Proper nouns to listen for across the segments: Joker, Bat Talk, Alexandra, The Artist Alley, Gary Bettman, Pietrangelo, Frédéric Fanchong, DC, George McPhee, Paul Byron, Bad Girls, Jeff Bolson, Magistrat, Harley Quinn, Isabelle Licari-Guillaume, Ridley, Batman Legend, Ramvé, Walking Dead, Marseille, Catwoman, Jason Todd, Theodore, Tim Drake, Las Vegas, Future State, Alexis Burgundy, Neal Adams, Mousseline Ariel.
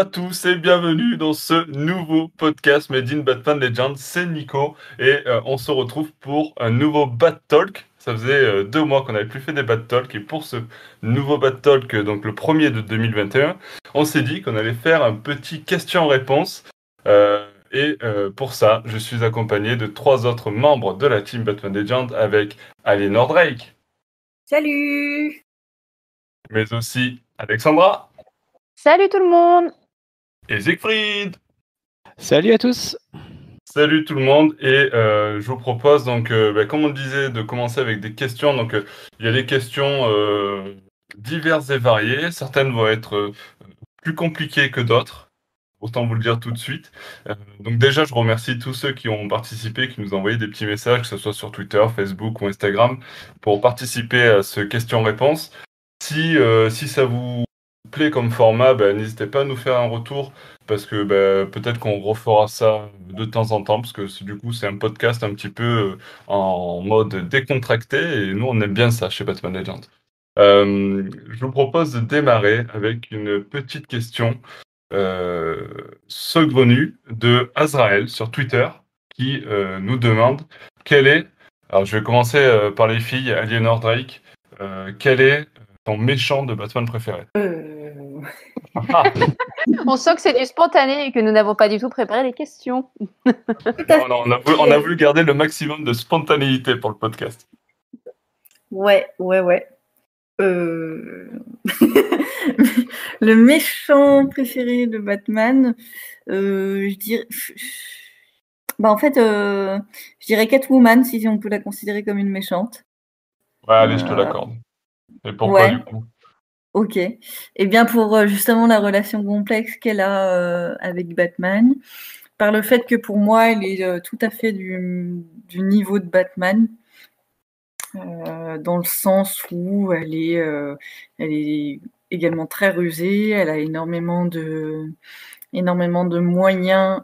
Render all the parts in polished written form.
à tous et bienvenue dans ce nouveau podcast Made in Batman Legend. C'est Nico et on se retrouve pour un nouveau Bat Talk. Ça faisait 2 mois qu'on n'avait plus fait des Bat Talk et pour ce nouveau Bat Talk, donc le premier de 2021, on s'est dit qu'on allait faire un petit question-réponse. Pour ça, je suis accompagné de 3 autres membres de la team Batman Legend avec Aliénor Drake. Salut. Mais aussi Alexandra. Salut tout le monde. Et Siegfried. Salut à tous. Salut tout le monde. Et je vous propose, donc, comme on le disait, de commencer avec des questions. Donc, il y a des questions diverses et variées. Certaines vont être plus compliquées que d'autres. Autant vous le dire tout de suite. Donc déjà, je remercie tous ceux qui ont participé, qui nous ont envoyé des petits messages, que ce soit sur Twitter, Facebook ou Instagram, pour participer à ce question-réponse. Si ça vous plaît comme format, n'hésitez pas à nous faire un retour, parce que peut-être qu'on refera ça de temps en temps, parce que du coup, c'est un podcast un petit peu en mode décontracté, et nous, on aime bien ça chez Batman Legend. Je vous propose de démarrer avec une petite question saugrenue de Azrael sur Twitter, qui nous demande quelle est, alors je vais commencer par les filles, Aliénor Drake, quel est ton méchant de Batman préféré? On sent que c'est du spontané et que nous n'avons pas du tout préparé les questions. Non, on a voulu garder le maximum de spontanéité pour le podcast. Ouais. Le méchant préféré de Batman, je dirais... en fait, je dirais Catwoman, si on peut la considérer comme une méchante. Ouais, allez, je te l'accorde. Et pourquoi, du coup? Ok. Eh bien, pour justement la relation complexe qu'elle a avec Batman, par le fait que pour moi, elle est tout à fait du niveau de Batman, dans le sens où elle est également très rusée, elle a énormément de moyens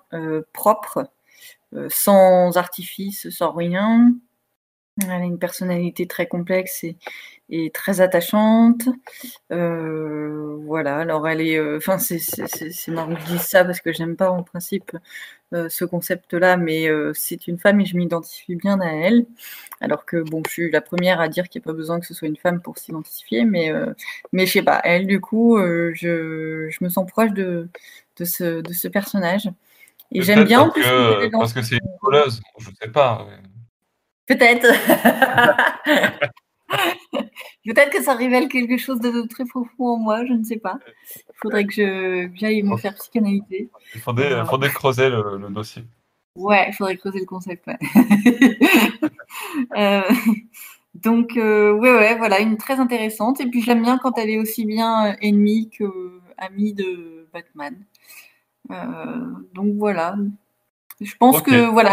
propres, sans artifice, sans rien. Elle a une personnalité très complexe et très attachante. Voilà, alors elle est... c'est marrant que je dise ça parce que j'aime pas en principe ce concept-là, mais c'est une femme et je m'identifie bien à elle. Alors que, je suis la première à dire qu'il n'y a pas besoin que ce soit une femme pour s'identifier, mais je sais pas, elle, du coup, je me sens proche de ce personnage. Et j'aime bien... parce que c'est une voleuse, je sais pas... Mais... Peut-être. Peut-être que ça révèle quelque chose de très profond en moi, je ne sais pas. Il faudrait que j'aille me faire psychanalyser. Il faudrait creuser le dossier. Ouais, il faudrait creuser le concept. Ouais. Voilà, une très intéressante. Et puis, je l'aime bien quand elle est aussi bien ennemie qu'amie de Batman. Voilà. Je pense que,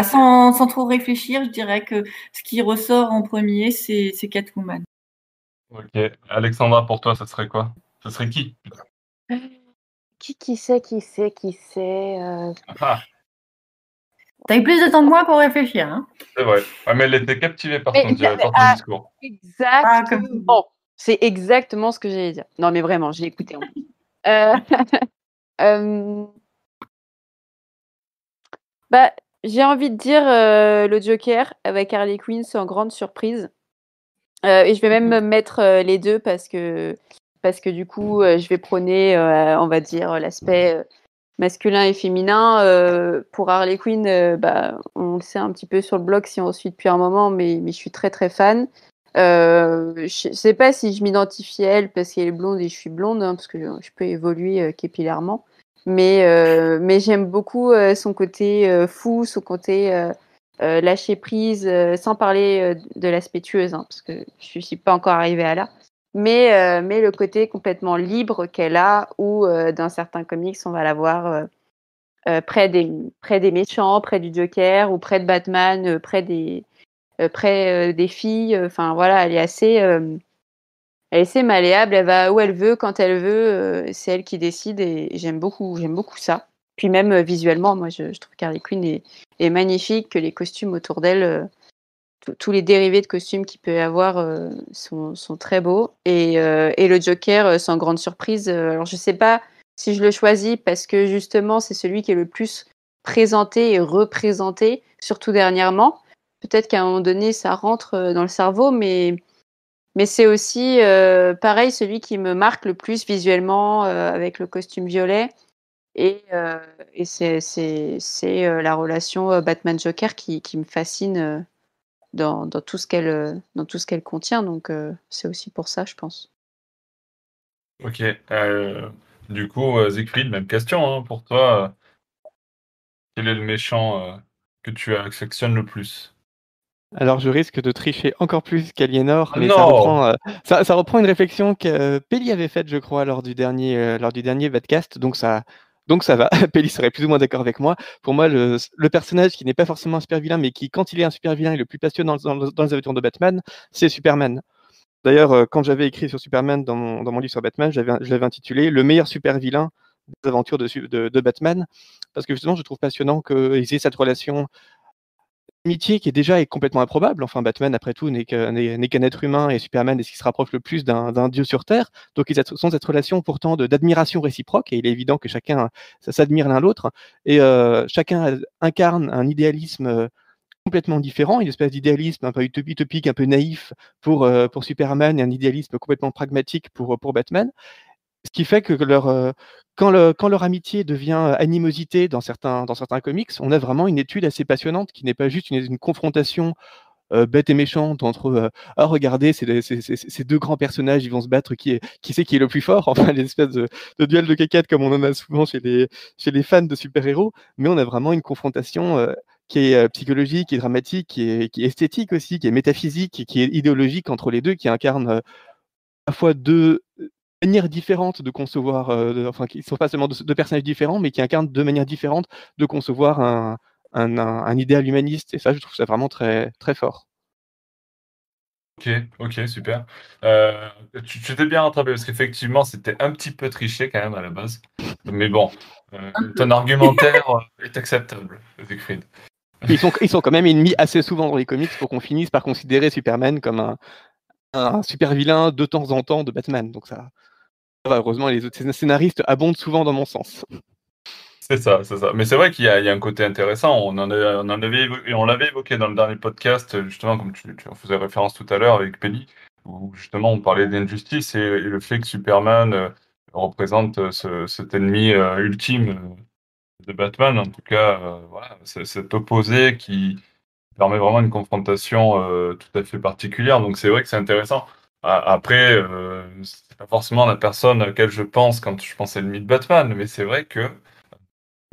sans trop réfléchir, je dirais que ce qui ressort en premier, c'est Catwoman. Ok. Alexandra, pour toi, ça serait quoi? Ça serait qui? Qui c'est T'as eu plus de temps que moi pour réfléchir, hein? C'est vrai. Ah, mais elle était captivée par ton discours. Exactement. C'est exactement ce que j'allais dire. Non, mais vraiment, j'ai écouté. J'ai envie de dire le Joker avec Harley Quinn sans grande surprise. Et je vais même mettre les deux parce que du coup, je vais prôner, on va dire, l'aspect masculin et féminin. Pour Harley Quinn, on le sait un petit peu sur le blog si on le suit depuis un moment, mais je suis très très fan. Je ne sais pas si je m'identifie à elle parce qu'elle est blonde et je suis blonde, hein, parce que je peux évoluer capillairement. Mais j'aime beaucoup son côté fou, son côté lâcher prise, sans parler de l'aspect tueuse, hein, parce que je ne suis pas encore arrivée à là. Mais le côté complètement libre qu'elle a, où dans certains comics, on va la voir près des méchants, près du Joker, ou près de Batman, près des filles. Enfin voilà, elle est assez... Elle est malléable, elle va où elle veut, quand elle veut, c'est elle qui décide et j'aime beaucoup ça. Puis même visuellement, moi je trouve qu'Harley Quinn est magnifique, que les costumes autour d'elle, tous les dérivés de costumes qu'il peut y avoir sont très beaux. Et le Joker, sans grande surprise, alors je sais pas si je le choisis, parce que justement, c'est celui qui est le plus présenté et représenté, surtout dernièrement. Peut-être qu'à un moment donné, ça rentre dans le cerveau, mais c'est aussi, pareil, celui qui me marque le plus visuellement, avec le costume violet. Et c'est la relation Batman-Joker qui me fascine dans tout ce qu'elle contient. Donc, c'est aussi pour ça, je pense. Ok. Du coup, Siegfried, même question, hein, pour toi. Quel est le méchant que tu affectionnes le plus ? Alors, je risque de tricher encore plus qu'Aliénor, mais ça reprend une réflexion que Pelli avait faite, je crois, lors du dernier podcast. Donc ça va, Pelli serait plus ou moins d'accord avec moi. Pour moi, le personnage qui n'est pas forcément un super-vilain, mais qui, quand il est un super-vilain, est le plus passionnant dans les aventures de Batman, c'est Superman. D'ailleurs, quand j'avais écrit sur Superman dans mon livre sur Batman, je l'avais intitulé « Le meilleur super-vilain des aventures de Batman », parce que justement, je trouve passionnant qu'ils aient cette relation d'amitié qui est complètement improbable. Enfin, Batman, après tout, n'est qu'un être humain, et Superman est ce qui se rapproche le plus d'un dieu sur Terre. Donc, ils sont cette relation pourtant d'admiration réciproque, et il est évident que chacun s'admire l'un l'autre, et chacun incarne un idéalisme complètement différent, une espèce d'idéalisme un peu utopique, un peu naïf pour Superman, et un idéalisme complètement pragmatique pour Batman. Ce qui fait que quand leur amitié devient animosité dans certains comics, on a vraiment une étude assez passionnante qui n'est pas juste une confrontation bête et méchante entre « Ah, regardez, ces deux grands personnages, ils vont se battre, qui est le plus fort ?» Enfin, l'espèce de duel de caquettes comme on en a souvent chez les fans de super-héros, mais on a vraiment une confrontation qui est psychologique, qui est dramatique, qui est esthétique aussi, qui est métaphysique, qui est idéologique entre les deux, qui incarne à la fois deux manières différentes de concevoir, enfin, qui ne sont pas seulement deux personnages différents, mais qui incarnent deux manières différentes de concevoir un idéal humaniste. Et ça, je trouve ça vraiment très, très fort. Ok, super. Tu t'es bien rattrapé, parce qu'effectivement, c'était un petit peu triché quand même à la base. Mais bon, ton argumentaire est acceptable, Siegfried. Ils sont quand même ennemis assez souvent dans les comics pour qu'on finisse par considérer Superman comme un super vilain de temps en temps de Batman. Donc ça va, heureusement, les autres scénaristes abondent souvent dans mon sens. C'est ça. Mais c'est vrai qu'il y a un côté intéressant. On l'avait évoqué dans le dernier podcast, justement, comme tu en faisais référence tout à l'heure avec Pelli, où justement on parlait d'injustice et le fait que Superman représente cet ennemi ultime de Batman. En tout cas, voilà, c'est cet opposé qui permet vraiment une confrontation tout à fait particulière. Donc c'est vrai que c'est intéressant. Après, c'est pas forcément la personne à laquelle je pense quand je pense ennemi de Batman, mais c'est vrai que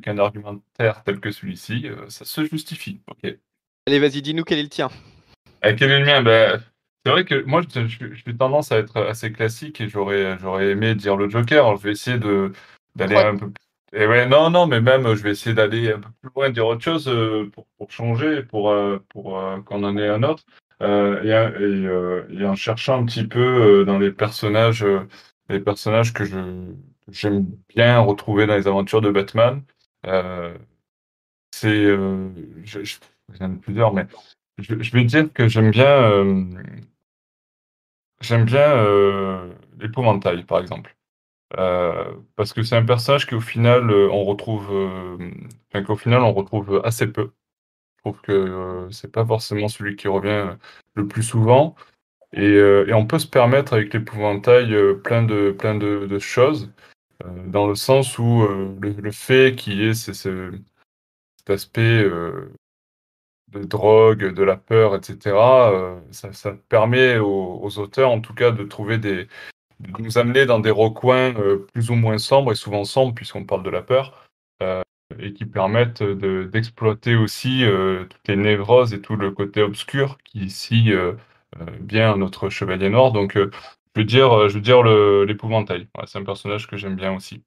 qu'un argumentaire tel que celui-ci, ça se justifie. Okay. Allez, vas-y, dis-nous quel est le tien. Quel est le mien? C'est vrai que moi, j'ai tendance à être assez classique et j'aurais aimé dire le Joker. Alors, je vais essayer d'aller un peu plus... mais même, je vais essayer d'aller un peu plus loin, dire autre chose pour changer, pour qu'on en ait un autre. Et en cherchant un petit peu dans les personnages que j'aime bien retrouver dans les aventures de Batman, il y en a plusieurs, mais je vais dire que j'aime bien l'épouvantail, par exemple, parce que c'est un personnage qu'au final on retrouve assez peu. Je trouve que c'est pas forcément celui qui revient le plus souvent, et on peut se permettre avec l'épouvantail plein de choses, dans le sens où le fait qu'il y ait cet aspect de drogue, de la peur, etc., ça permet aux auteurs, en tout cas, de trouver de nous amener dans des recoins plus ou moins sombres, et souvent sombres, puisqu'on parle de la peur, et qui permettent d'exploiter aussi toutes les névroses et tout le côté obscur qui, ici, bien notre Chevalier Noir. Donc, je veux dire l'épouvantail. Ouais, c'est un personnage que j'aime bien aussi.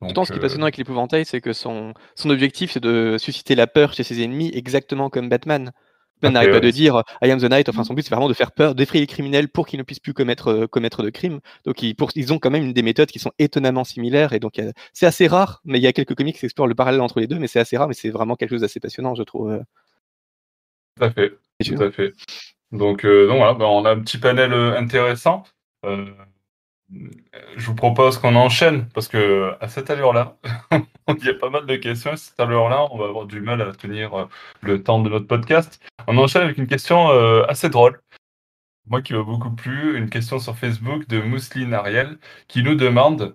Pourtant, ce qui est passionnant avec l'épouvantail, c'est que son objectif, c'est de susciter la peur chez ses ennemis, exactement comme Batman. Batman n'arrête pas de dire « I am the Night », enfin son but, c'est vraiment de faire peur, d'effrayer les criminels pour qu'ils ne puissent plus commettre de crimes. Donc, ils ont quand même des méthodes qui sont étonnamment similaires, et donc c'est assez rare, mais il y a quelques comics qui explorent le parallèle entre les deux, mais c'est assez rare, mais c'est vraiment quelque chose d'assez passionnant, je trouve. Tout à fait. Donc voilà, on a un petit panel intéressant. Je vous propose qu'on enchaîne, parce que à cette allure-là, il y a pas mal de questions. À cette allure-là, on va avoir du mal à tenir le temps de notre podcast. On enchaîne avec une question assez drôle. Moi qui m'a beaucoup plu, une question sur Facebook de Mousseline Ariel qui nous demande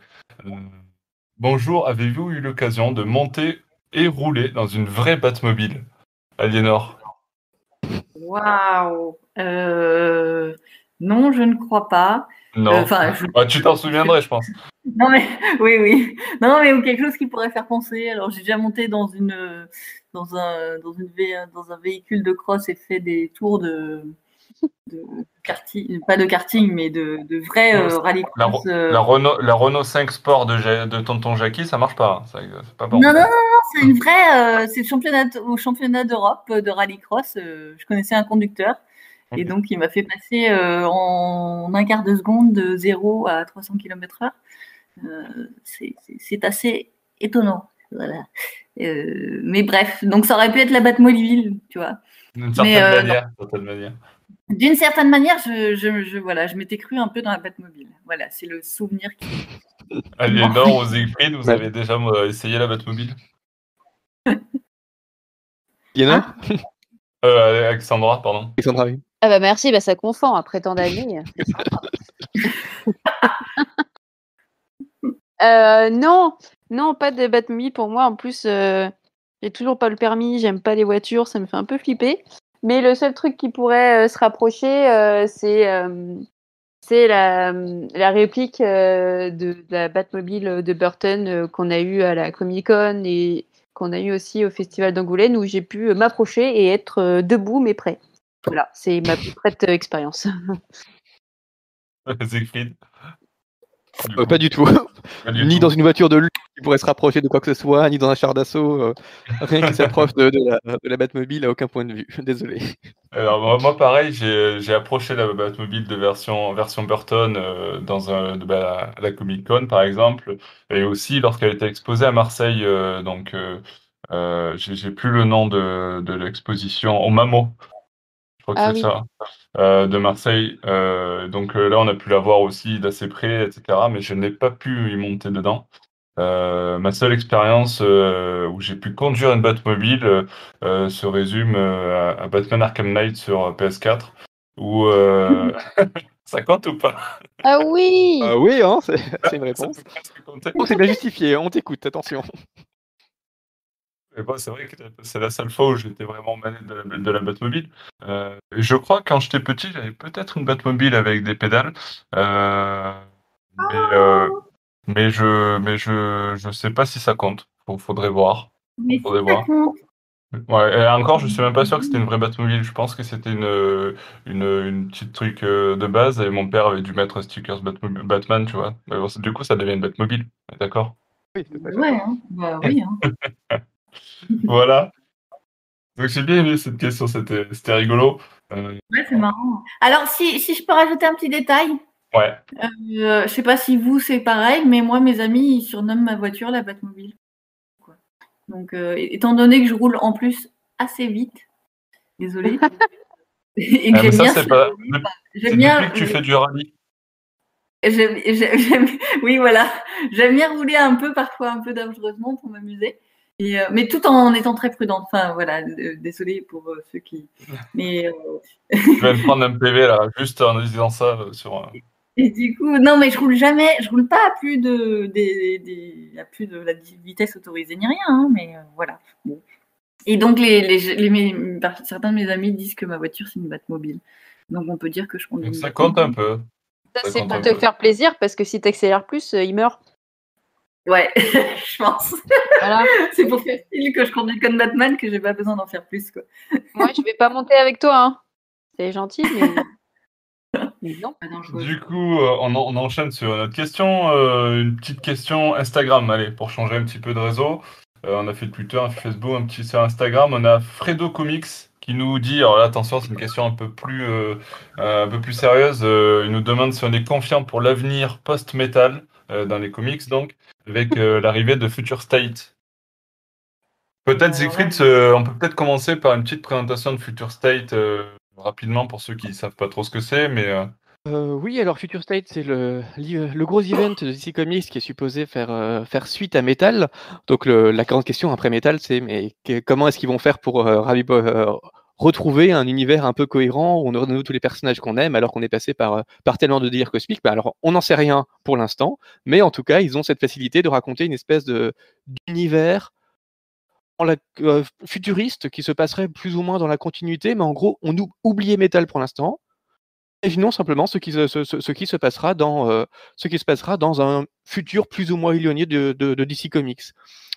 « Bonjour, avez-vous eu l'occasion de monter et rouler dans une vraie Batmobile ?» Aliénor. Waouh, non, je ne crois pas. Non, tu t'en souviendrais, je pense. Non, mais oui. Non, mais quelque chose qui pourrait faire penser. Alors, j'ai déjà monté dans un véhicule de cross et fait des tours de karting, pas de karting, mais de vrais rallycross. La Renault 5 Sport de Tonton Jackie, ça marche pas. Ça, c'est pas bon. Non, c'est une vraie. C'est au championnat d'Europe de rallycross. Je connaissais un conducteur et donc il m'a fait passer en un quart de seconde de 0 à 300 km/h. C'est assez étonnant. Voilà. Mais bref, donc ça aurait pu être la Batmobile, tu vois. D'une certaine manière. D'une certaine manière, je m'étais cru un peu dans la Batmobile. Voilà, c'est le souvenir qui... Aliénor ou Siegfried, vous avez déjà essayé la Batmobile? Yana Alexandra, pardon. Alexandra, oui. Ah bah merci, bah ça confond après tant d'années. Non, pas de Batmobile pour moi. En plus, j'ai toujours pas le permis, j'aime pas les voitures, ça me fait un peu flipper. Mais le seul truc qui pourrait se rapprocher, c'est la réplique de la Batmobile de Burton qu'on a eue à la Comic-Con et qu'on a eue aussi au Festival d'Angoulême, où j'ai pu m'approcher et être debout mais prêt. Voilà, c'est ma plus prête expérience. Siegfried. Pas du tout. Ni dans une voiture de luxe qui pourrait se rapprocher de quoi que ce soit, ni dans un char d'assaut. Rien qui s'approche de la Batmobile à aucun point de vue. Désolé. Alors moi, pareil, j'ai approché la Batmobile de version Burton à la Comic-Con, par exemple, et aussi lorsqu'elle était exposée à Marseille. Donc, j'ai plus le nom de l'exposition au MAMO. Ça. De Marseille. Donc, là, on a pu la voir aussi d'assez près, etc. Mais je n'ai pas pu y monter dedans. Ma seule expérience où j'ai pu conduire une Batmobile se résume à Batman Arkham Knight sur PS4. Où, ça compte ou pas? Ah oui. Oui, hein, c'est une réponse. C'est bien justifié, on t'écoute, attention. Bon, c'est vrai que c'est la seule fois où j'étais vraiment manette de la Batmobile. Je crois que quand j'étais petit, j'avais peut-être une Batmobile avec des pédales. Mais je sais pas si ça compte. Faudrait voir. Ouais, et encore, je suis même pas sûr que c'était une vraie Batmobile. Je pense que c'était une petite truc de base et mon père avait dû mettre stickers Batman, tu vois. Du coup, ça devient une Batmobile. D'accord? Oui, oui. Voilà. Donc j'ai bien aimé cette question, c'était rigolo. Ouais, c'est marrant. Alors si je peux rajouter un petit détail. Ouais. Je sais pas si vous c'est pareil, mais moi mes amis ils surnomment ma voiture la Batmobile. Donc étant donné que je roule en plus assez vite, désolé. Et que j'aime bien. Depuis que tu fais du rallye. Oui voilà, j'aime bien rouler un peu parfois un peu dangereusement pour m'amuser. Mais tout en étant très prudente. Enfin, voilà, désolé pour ceux qui... Mais, je vais me prendre un PV, là, juste en disant ça. Et du coup, non, mais je roule pas à plus de la vitesse autorisée, ni rien, hein, mais voilà. Bon. Et donc, certains de mes amis disent que ma voiture, c'est une Batmobile. Donc, on peut dire que je conduis une Batmobile. Ça compte un peu. Ça c'est pour te faire plaisir, parce que si tu accélères plus, il meurt. Ouais, je pense. Voilà. C'est pour faire style que je conduis comme Batman que j'ai pas besoin d'en faire plus, quoi. Moi, je vais pas monter avec toi, hein. C'est gentil, mais... mais non, pas dangereux. Du coup, on enchaîne sur notre question. Une petite question Instagram, allez, pour changer un petit peu de réseau. On a fait Twitter, Facebook, un petit sur Instagram. On a Fredo Comics qui nous dit, alors là, attention, c'est une question un peu plus sérieuse. Il nous demande si on est confiant pour l'avenir post-metal. Dans les comics, donc, avec l'arrivée de Future State. Peut-être, Siegfried, on peut peut-être commencer par une petite présentation de Future State rapidement pour ceux qui ne savent pas trop ce que c'est, mais Oui, alors Future State, c'est le gros event de DC Comics qui est supposé faire suite à Metal. Donc la grande question après Metal, c'est comment est-ce qu'ils vont faire pour retrouver un univers un peu cohérent où on retrouve tous les personnages qu'on aime alors qu'on est passé par tellement de délire cosmique. Bah, alors on n'en sait rien pour l'instant, mais en tout cas, ils ont cette facilité de raconter une espèce d'univers futuriste qui se passerait plus ou moins dans la continuité, mais en gros, on oublie Metal pour l'instant. Imaginons simplement ce qui se passera dans un futur plus ou moins éloigné de DC Comics,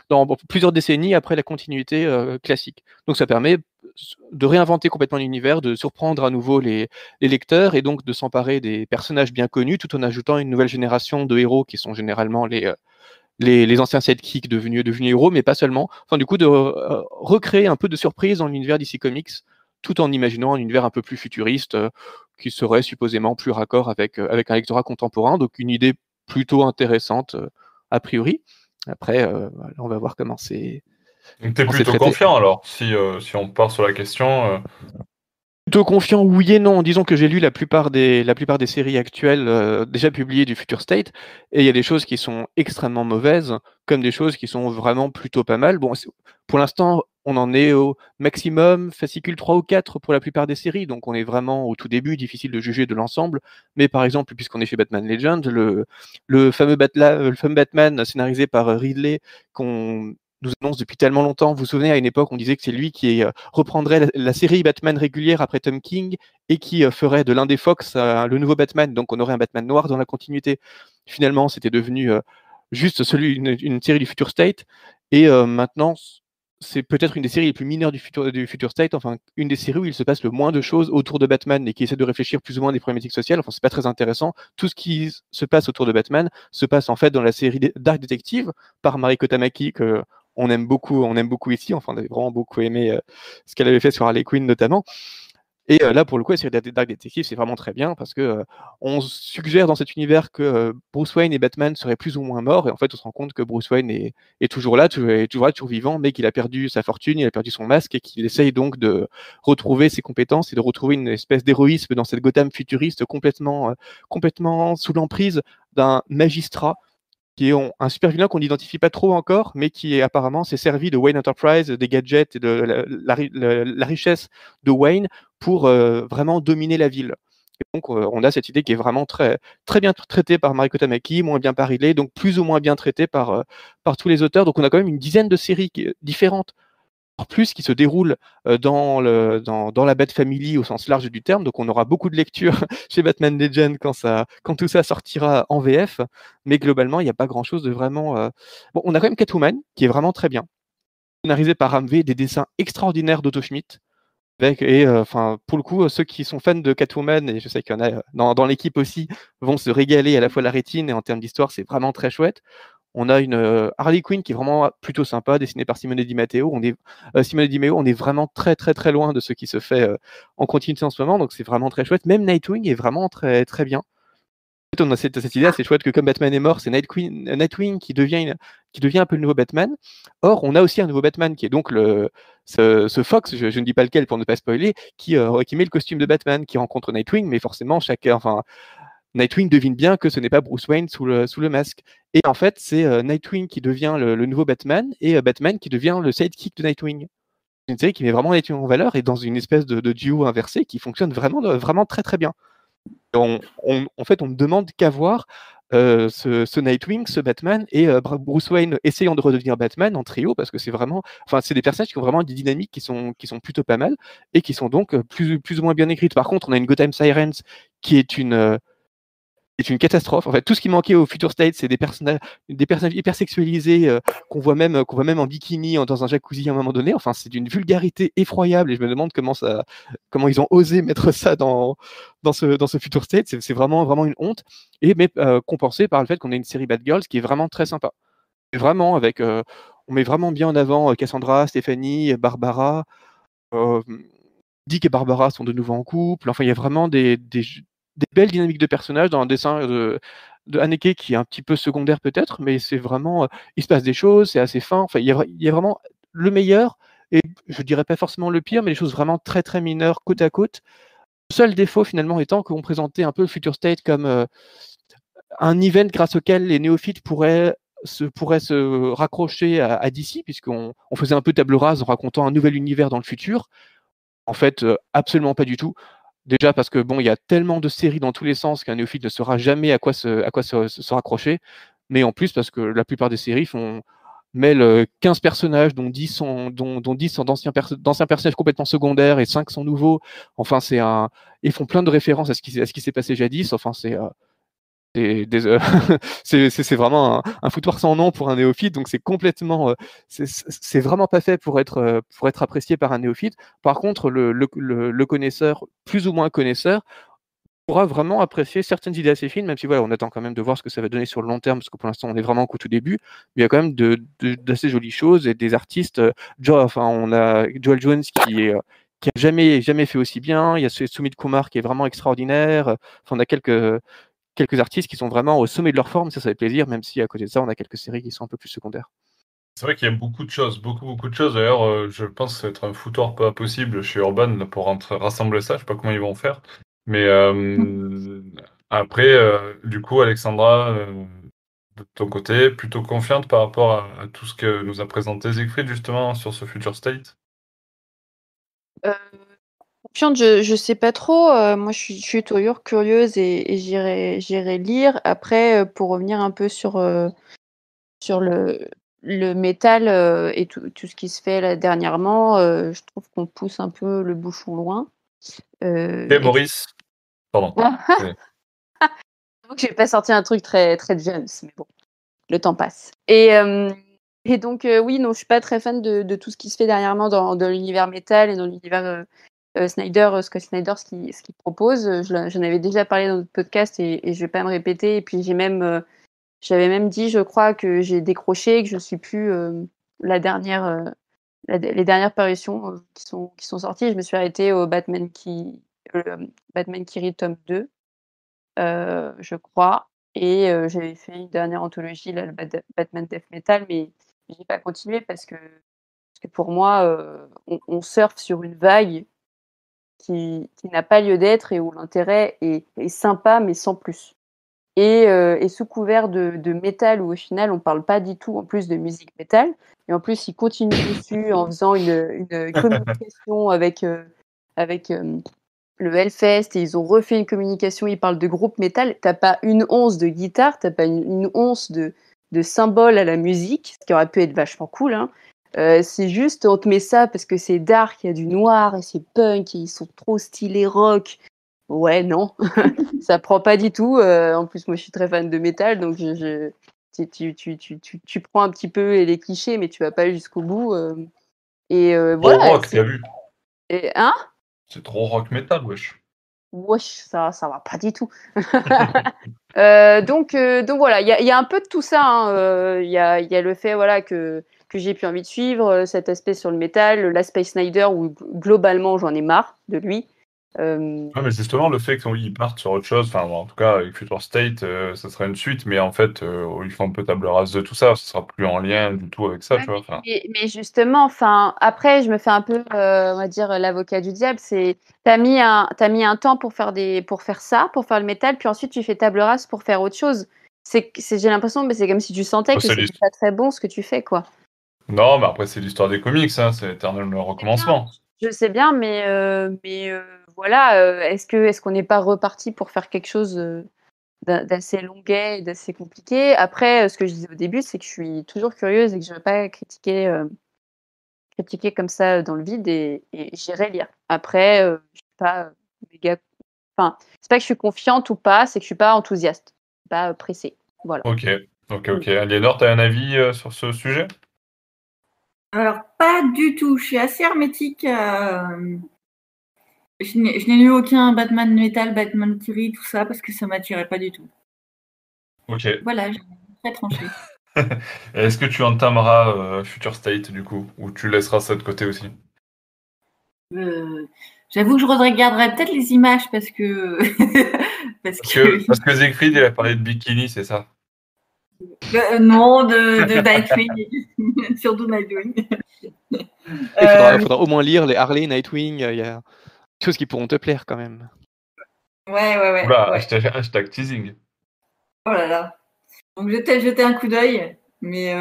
dans plusieurs décennies après la continuité classique. Donc ça permet de réinventer complètement l'univers, de surprendre à nouveau les lecteurs et donc de s'emparer des personnages bien connus tout en ajoutant une nouvelle génération de héros qui sont généralement les anciens sidekicks devenus héros, mais pas seulement. Enfin, du coup, de recréer un peu de surprise dans l'univers DC Comics tout en imaginant un univers un peu plus futuriste qui serait supposément plus raccord avec un lectorat contemporain, donc une idée plutôt intéressante a priori. Après, on va voir comment c'est. Donc t'es plutôt confiant alors, si on part sur la question. Plutôt confiant, oui et non. Disons que j'ai lu la plupart des séries actuelles déjà publiées du Future State, et il y a des choses qui sont extrêmement mauvaises, comme des choses qui sont vraiment plutôt pas mal. Bon, pour l'instant, on en est au maximum fascicule 3 ou 4 pour la plupart des séries, donc on est vraiment au tout début, difficile de juger de l'ensemble. Mais par exemple, puisqu'on est chez Batman Legend, le fameux Batman scénarisé par Ridley, qu'on nous annonce depuis tellement longtemps. Vous vous souvenez, à une époque, on disait que c'est lui qui reprendrait la série Batman régulière après Tom King et qui ferait de l'un des Fox le nouveau Batman. Donc, on aurait un Batman noir dans la continuité. Finalement, c'était devenu juste une série du Future State. Et maintenant, c'est peut-être une des séries les plus mineures du Future State, enfin, une des séries où il se passe le moins de choses autour de Batman et qui essaie de réfléchir plus ou moins à des problématiques sociales. Enfin, c'est pas très intéressant. Tout ce qui se passe autour de Batman se passe en fait dans la série Dark Detective par Mariko Tamaki, que on aime beaucoup ici, enfin on avait vraiment beaucoup aimé ce qu'elle avait fait sur Harley Quinn notamment. Et là pour le coup, la série Dark Detective, c'est vraiment très bien parce que on suggère dans cet univers que Bruce Wayne et Batman seraient plus ou moins morts, et en fait on se rend compte que Bruce Wayne est toujours là, toujours vivant, mais qu'il a perdu sa fortune, il a perdu son masque, et qu'il essaye donc de retrouver ses compétences et de retrouver une espèce d'héroïsme dans cette Gotham futuriste complètement sous l'emprise d'un magistrat qui est un super vilain qu'on n'identifie pas trop encore, mais qui apparemment s'est servi de Wayne Enterprise, des gadgets et de la richesse de Wayne pour vraiment dominer la ville. Et donc on a cette idée qui est vraiment très, très bien traitée par Mariko Tamaki, moins bien par Ridley, donc plus ou moins bien traitée par tous les auteurs. Donc on a quand même une dizaine de séries différentes, en plus qui se déroulent dans la Bat Family au sens large du terme. Donc on aura beaucoup de lectures chez Batman Legend quand tout ça sortira en VF, mais globalement il n'y a pas grand chose de vraiment... Bon, on a quand même Catwoman qui est vraiment très bien, scénarisée par Ramvé, des dessins extraordinaires d'Otto Schmidt, et enfin pour le coup ceux qui sont fans de Catwoman, et je sais qu'il y en a dans l'équipe aussi, vont se régaler à la fois la rétine et en termes d'histoire c'est vraiment très chouette. On a une Harley Quinn qui est vraiment plutôt sympa, dessinée par Simone Di Matteo. On est vraiment très très très loin de ce qui se fait en continuité en ce moment, donc c'est vraiment très chouette. Même Nightwing est vraiment très très bien. En fait, on a cette idée assez chouette que comme Batman est mort, c'est Nightwing qui devient un peu le nouveau Batman. Or, on a aussi un nouveau Batman qui est donc ce Fox, je ne dis pas lequel pour ne pas spoiler, qui met le costume de Batman, qui rencontre Nightwing, mais forcément Nightwing devine bien que ce n'est pas Bruce Wayne sous le masque. Et en fait, c'est Nightwing qui devient le nouveau Batman et Batman qui devient le sidekick de Nightwing. C'est une série qui met vraiment Nightwing en valeur et dans une espèce de duo inversé qui fonctionne vraiment, vraiment très très bien. En fait, on ne demande qu'à voir ce Nightwing, ce Batman et Bruce Wayne essayant de redevenir Batman en trio, parce que c'est vraiment, enfin, c'est des personnages qui ont vraiment des dynamiques qui sont plutôt pas mal et qui sont donc plus ou moins bien écrites. Par contre, on a une Gotham Sirens qui est une catastrophe. En fait, tout ce qui manquait au Future State, c'est des personnages hyper sexualisés qu'on voit même en bikini, dans un jacuzzi à un moment donné. Enfin, c'est d'une vulgarité effroyable et je me demande comment ils ont osé mettre ça dans ce Future State. C'est vraiment, vraiment une honte. Mais compensé par le fait qu'on a une série Bad Girls qui est vraiment très sympa. Et vraiment, on met vraiment bien en avant Cassandra, Stéphanie, Barbara. Dick et Barbara sont de nouveau en couple. Enfin, il y a vraiment des belles dynamiques de personnages dans un dessin de Haneke qui est un petit peu secondaire peut-être, mais c'est vraiment, il se passe des choses, c'est assez fin, enfin il y a vraiment le meilleur, et je dirais pas forcément le pire, mais des choses vraiment très très mineures côte à côte, Seul défaut finalement étant qu'on présentait un peu Future State comme un event grâce auquel les néophytes pourraient se raccrocher à DC, puisqu'on faisait un peu table rase en racontant un nouvel univers dans le futur. En fait, absolument pas du tout. Déjà parce que bon, il y a tellement de séries dans tous les sens qu'un néophyte ne saura jamais à quoi se raccrocher. Mais en plus parce que la plupart des séries mêlent 15 personnages, dont 10 sont d'anciens personnages complètement secondaires et 5 sont nouveaux. Enfin, ils font plein de références à ce qui s'est passé jadis. Enfin, c'est vraiment un foutoir sans nom pour un néophyte, donc c'est complètement, c'est vraiment pas fait pour être apprécié par un néophyte. Par contre, le connaisseur, plus ou moins connaisseur, pourra vraiment apprécier certaines idées assez fines, même si voilà, on attend quand même de voir ce que ça va donner sur le long terme, parce que pour l'instant on est vraiment qu'au tout début. Mais il y a quand même d'assez jolies choses et des artistes. On a Joel Jones qui a jamais fait aussi bien. Il y a Sumit Kumar qui est vraiment extraordinaire. Enfin, on a quelques artistes qui sont vraiment au sommet de leur forme, ça fait plaisir, même si à côté de ça, on a quelques séries qui sont un peu plus secondaires. C'est vrai qu'il y a beaucoup de choses, beaucoup de choses. D'ailleurs, je pense que ça va être un foutoir pas possible chez Urban là, pour rassembler ça, je sais pas comment ils vont faire. Mais après, du coup, Alexandra, de ton côté, plutôt confiante par rapport à tout ce que nous a présenté Siegfried, justement, sur ce Future State Je sais pas trop. Moi, je suis toujours curieuse et j'irai lire. Après, pour revenir un peu sur le métal et tout ce qui se fait là, dernièrement, je trouve qu'on pousse un peu le bouchon loin. Maurice, pardon. Donc, j'ai pas sorti un truc très très James, mais bon, le temps passe. Et donc oui, non, je suis pas très fan de tout ce qui se fait dernièrement dans l'univers métal et dans l'univers Scott Snyder, ce qu'il propose. J'en avais déjà parlé dans notre podcast et je vais pas me répéter. Et puis j'avais même dit, je crois, que j'ai décroché, que je suis plus les dernières parutions qui sont sorties. Je me suis arrêtée au Batman qui rit tome 2, je crois. Et j'avais fait une dernière anthologie, là, le Batman Death Metal, mais j'ai pas continué parce que pour moi, on surfe sur une vague qui n'a pas lieu d'être et où l'intérêt est sympa, mais sans plus. Et sous couvert de métal, où au final, on ne parle pas du tout en plus de musique métal. Et en plus, ils continuent dessus en faisant une communication avec le Hellfest. Et ils ont refait une communication, ils parlent de groupe métal. Tu n'as pas une once de guitare, tu n'as pas une once de symbole à la musique, ce qui aurait pu être vachement cool, hein. C'est juste, on te met ça parce que c'est dark, il y a du noir et c'est punk et ils sont trop stylés rock. Ouais, non, ça prend pas du tout. En plus, moi, je suis très fan de métal, donc tu prends un petit peu les clichés, mais tu vas pas jusqu'au bout. Voilà, rock, t'as vu. Hein ? C'est trop rock métal, wesh. Wesh, ça va pas du tout. Donc voilà, il y a un peu de tout ça, hein. Y a le fait, voilà, que j'ai plus envie de suivre, cet aspect sur le métal, l'aspect Snyder où globalement j'en ai marre de lui. Ouais, mais justement, le fait qu'ils partent sur autre chose, enfin en tout cas avec Future State, ça sera une suite, mais en fait ils font un peu table rase de tout ça, ça sera plus en lien du tout avec ça, ouais, tu vois. Mais justement, enfin après je me fais un peu, on va dire, l'avocat du diable, c'est t'as mis un temps pour faire le métal, puis ensuite tu fais table rase pour faire autre chose. J'ai l'impression, mais c'est comme si tu sentais que c'était pas très bon ce que tu fais, quoi. Non, mais après, c'est l'histoire des comics, hein, c'est éternel le recommencement. Je sais bien, mais voilà, est-ce qu'on n'est pas reparti pour faire quelque chose d'assez longuet et d'assez compliqué ? Après, ce que je disais au début, c'est que je suis toujours curieuse et que je ne vais pas critiquer comme ça dans le vide, et j'irai lire. Après, je suis pas méga... Enfin, c'est pas que je suis confiante ou pas, c'est que je suis pas enthousiaste, pas pressée. Voilà. Ok. Aliénor, tu as un avis sur ce sujet ? Alors, pas du tout. Je suis assez hermétique. Je n'ai lu aucun Batman Metal, Batman Kiri, tout ça, parce que ça ne m'attirait pas du tout. Ok. Voilà, je suis très tranchée. Est-ce que tu entameras Future State, du coup, ou tu laisseras ça de côté aussi ? J'avoue que je regarderai peut-être les images, parce que... parce que Siegfried, il a parlé de bikini, c'est ça ? Non, de Nightwing, surtout Nightwing. Il faudra au moins lire les Harley, Nightwing, il y a des choses qui pourront te plaire quand même. Ouais. Oula, ouais. Hashtag teasing. Oh là là. Donc, je vais peut-être jeter un coup d'œil, mais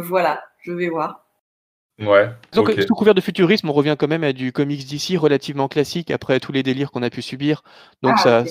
voilà, je vais voir. Ouais. Donc, okay. Sous couvert de futurisme, on revient quand même à du comics d'ici relativement classique après tous les délires qu'on a pu subir. Donc, ça,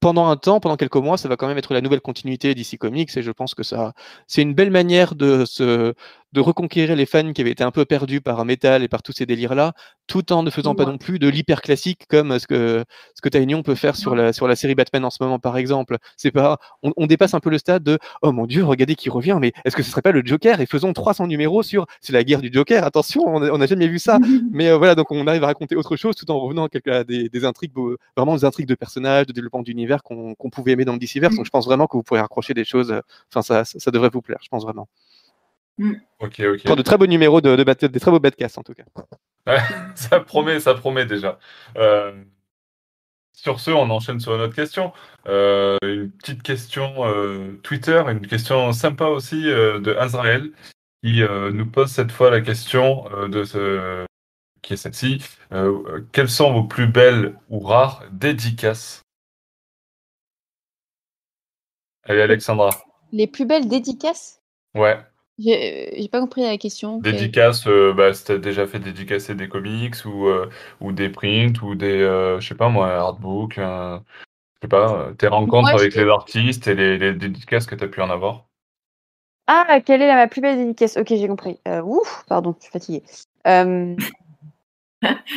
pendant un temps, pendant quelques mois, ça va quand même être la nouvelle continuité d'ici Comics. Et je pense que ça, c'est une belle manière de reconquérir les fans qui avaient été un peu perdus par Metal et par tous ces délires-là, tout en ne faisant pas non plus de l'hyper classique comme ce que Taignon peut faire sur la série Batman en ce moment, par exemple. C'est pas, on dépasse un peu le stade de oh mon Dieu, regardez qui revient, mais est-ce que ce serait pas le Joker? Et faisons 300 numéros sur c'est la guerre du Joker. Attention, on n'a jamais vu ça. Mais voilà, donc on arrive à raconter autre chose tout en revenant à des intrigues, vraiment des intrigues de personnages, de développement d'univers qu'on pouvait aimer dans le DCverse. Donc je pense vraiment que vous pourrez raccrocher des choses. Enfin, ça devrait vous plaire, je pense vraiment. Ok. Enfin, de très beaux numéros, des très beaux podcasts en tout cas. Ouais, ça promet déjà. Sur ce, on enchaîne sur une autre question. Une petite question Twitter, une question sympa aussi de Azrael qui nous pose cette fois la question qui est celle-ci. Quelles sont vos plus belles ou rares dédicaces? Allez, Alexandra. Les plus belles dédicaces? Ouais. J'ai pas compris la question. Dédicace, si t'as déjà fait dédicacer des comics ou des prints ou des, je sais pas moi, artbook, je sais pas, tes rencontres avec les artistes et les dédicaces que t'as pu en avoir. Ah, quelle est ma plus belle dédicace? Ok, j'ai compris. Ouf, pardon, je suis fatiguée.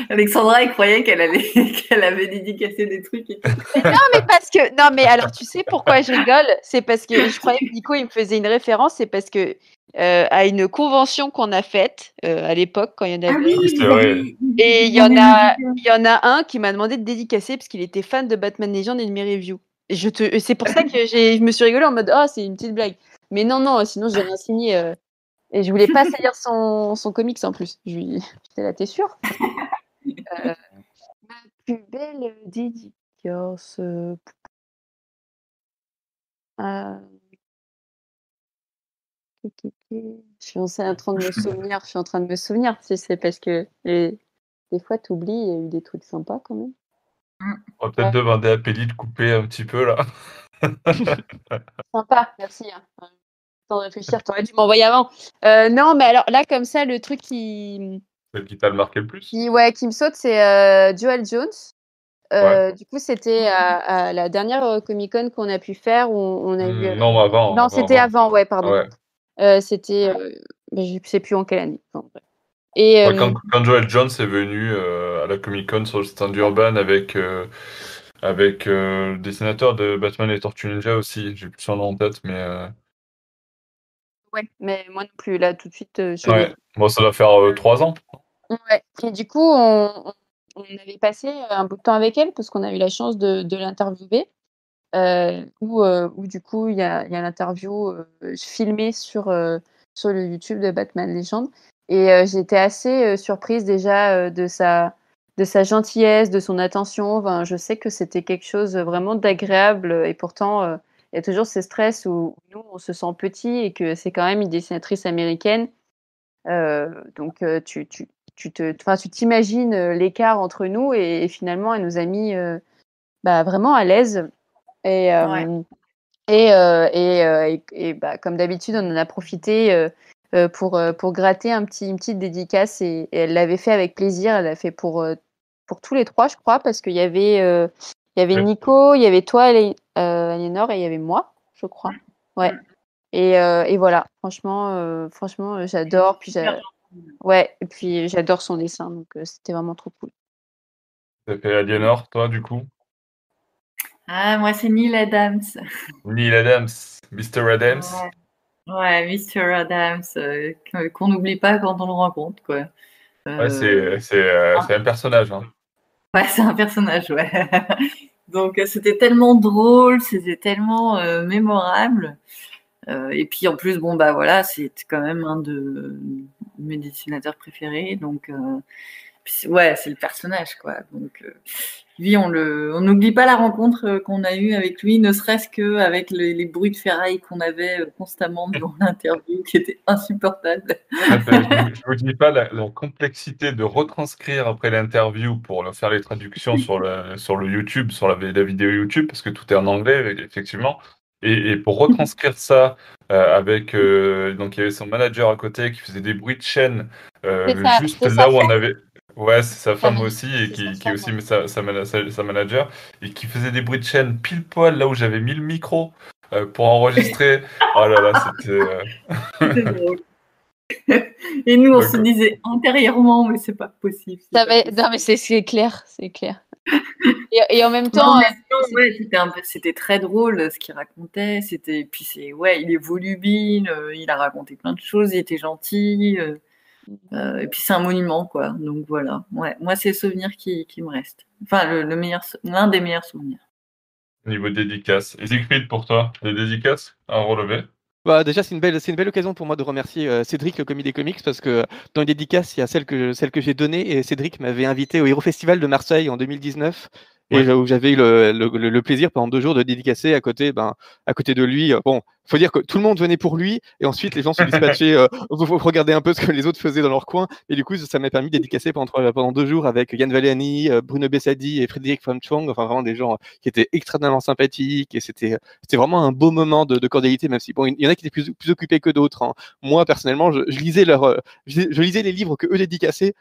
Alexandra, elle croyait qu'elle avait dédicacé des trucs. Et tout. Non mais alors tu sais pourquoi je rigole, c'est parce que je croyais que Nico il me faisait une référence, c'est parce que à une convention qu'on a faite à l'époque quand il y en avait. Ah oui, c'est vrai. Et il y en a un qui m'a demandé de dédicacer parce qu'il était fan de Batman Legend et de mes reviews. C'est pour ça que je me suis rigolée en mode c'est une petite blague. Mais non, sinon j'ai rien signé. Et je voulais pas salir son comics en plus. Je lui j'étais là, t'es sûre? Ma plus belle dédicace. Je suis en train de me souvenir. C'est parce que des fois, t'oublies, il y a eu des trucs sympas quand même. On va peut-être demander à Péli de couper un petit peu là. Sympa, merci. Sans réfléchir, t'aurais dû m'envoyer avant. Non, mais alors là, comme ça, le truc qui... Celle qui t'a marqué le plus qui me saute, c'est Joel Jones. Du coup, c'était à la dernière Comic-Con qu'on a pu faire. Où on a eu... Non, avant. Non, c'était avant, pardon. Ouais. C'était... je ne sais plus en quelle année. Enfin, et, quand Joel Jones est venu à la Comic-Con sur le stand Urban avec le dessinateur de Batman et Tortue Ninja aussi. J'ai plus son nom en tête, mais... Ouais, mais moi non plus, là, tout de suite. Ça doit faire 3 ans. Ouais, et du coup, on avait passé un bout de temps avec elle parce qu'on a eu la chance de l'interviewer. Où du coup, il y a l'interview filmée sur le YouTube de Batman Legend. Et j'étais assez surprise déjà de sa gentillesse, de son attention. Enfin, je sais que c'était quelque chose vraiment d'agréable et pourtant. Il y a toujours ces stress où nous, on se sent petit et que c'est quand même une dessinatrice américaine. Donc, tu t'imagines l'écart entre nous et finalement, elle nous a mis vraiment à l'aise. Et comme d'habitude, on en a profité pour gratter une petite dédicace et elle l'avait fait avec plaisir. Elle l'a fait pour tous les trois, je crois, parce qu'il y avait... il y avait Nico, il y avait toi, Aliénor, et il y avait moi, je crois. Ouais. Et voilà, franchement, j'adore. Puis j'adore son dessin, donc c'était vraiment trop cool. Ça fait Aliénor, toi, du coup? Moi, c'est Neal Adams. Mr. Adams. Ouais, Mr. Adams, qu'on n'oublie pas quand on le rencontre, quoi. C'est un personnage, hein. Ouais, c'est un personnage, ouais. Donc, c'était tellement drôle, c'était tellement mémorable. Et puis, en plus, c'est quand même un de mes dessinateurs préférés. Donc, Ouais, c'est le personnage, quoi. Donc, lui, on n'oublie pas la rencontre qu'on a eue avec lui, ne serait-ce qu'avec les bruits de ferraille qu'on avait constamment durant l'interview, qui était insupportable. Ah ben, je ne vous dis pas la complexité de retranscrire après l'interview pour faire les traductions sur le YouTube, sur la vidéo YouTube, parce que tout est en anglais, effectivement. Et pour retranscrire ça avec donc il y avait son manager à côté qui faisait des bruits de chaîne juste là où on avait c'est sa femme aussi et qui est aussi sa manager et qui faisait des bruits de chaîne pile poil là où j'avais mis le micro pour enregistrer. Oh là là, c'était drôle. Et nous on se disait antérieurement mais c'est pas possible. C'est clair, c'est clair. Et en même temps, c'était très drôle ce qu'il racontait. Il est volubile, il a raconté plein de choses, il était gentil. Et puis c'est un monument, quoi. Donc voilà. Ouais, moi c'est le souvenir qui me reste. Enfin, l'un des meilleurs souvenirs. Au niveau dédicace, Siegfried pour toi, des dédicaces à relever. Bah, déjà, c'est une belle occasion pour moi de remercier Cédric, le commis des comics, parce que dans les dédicaces, il y a celle que j'ai donnée, et Cédric m'avait invité au Hero Festival de Marseille en 2019, et où j'avais eu le plaisir pendant 2 jours de dédicacer à côté de lui. Bon, faut dire que tout le monde venait pour lui, et ensuite les gens se dispatchaient, regarder un peu ce que les autres faisaient dans leur coin, et du coup, ça m'a permis de dédicacer pendant 2 jours avec Yann Valiani, Bruno Bessadi et Frédéric Fanchong, enfin vraiment des gens qui étaient extrêmement sympathiques, et c'était vraiment un beau moment de cordialité, même si bon, il y en a qui étaient plus occupés que d'autres, hein. Moi, personnellement, je lisais les livres que eux dédicaçaient,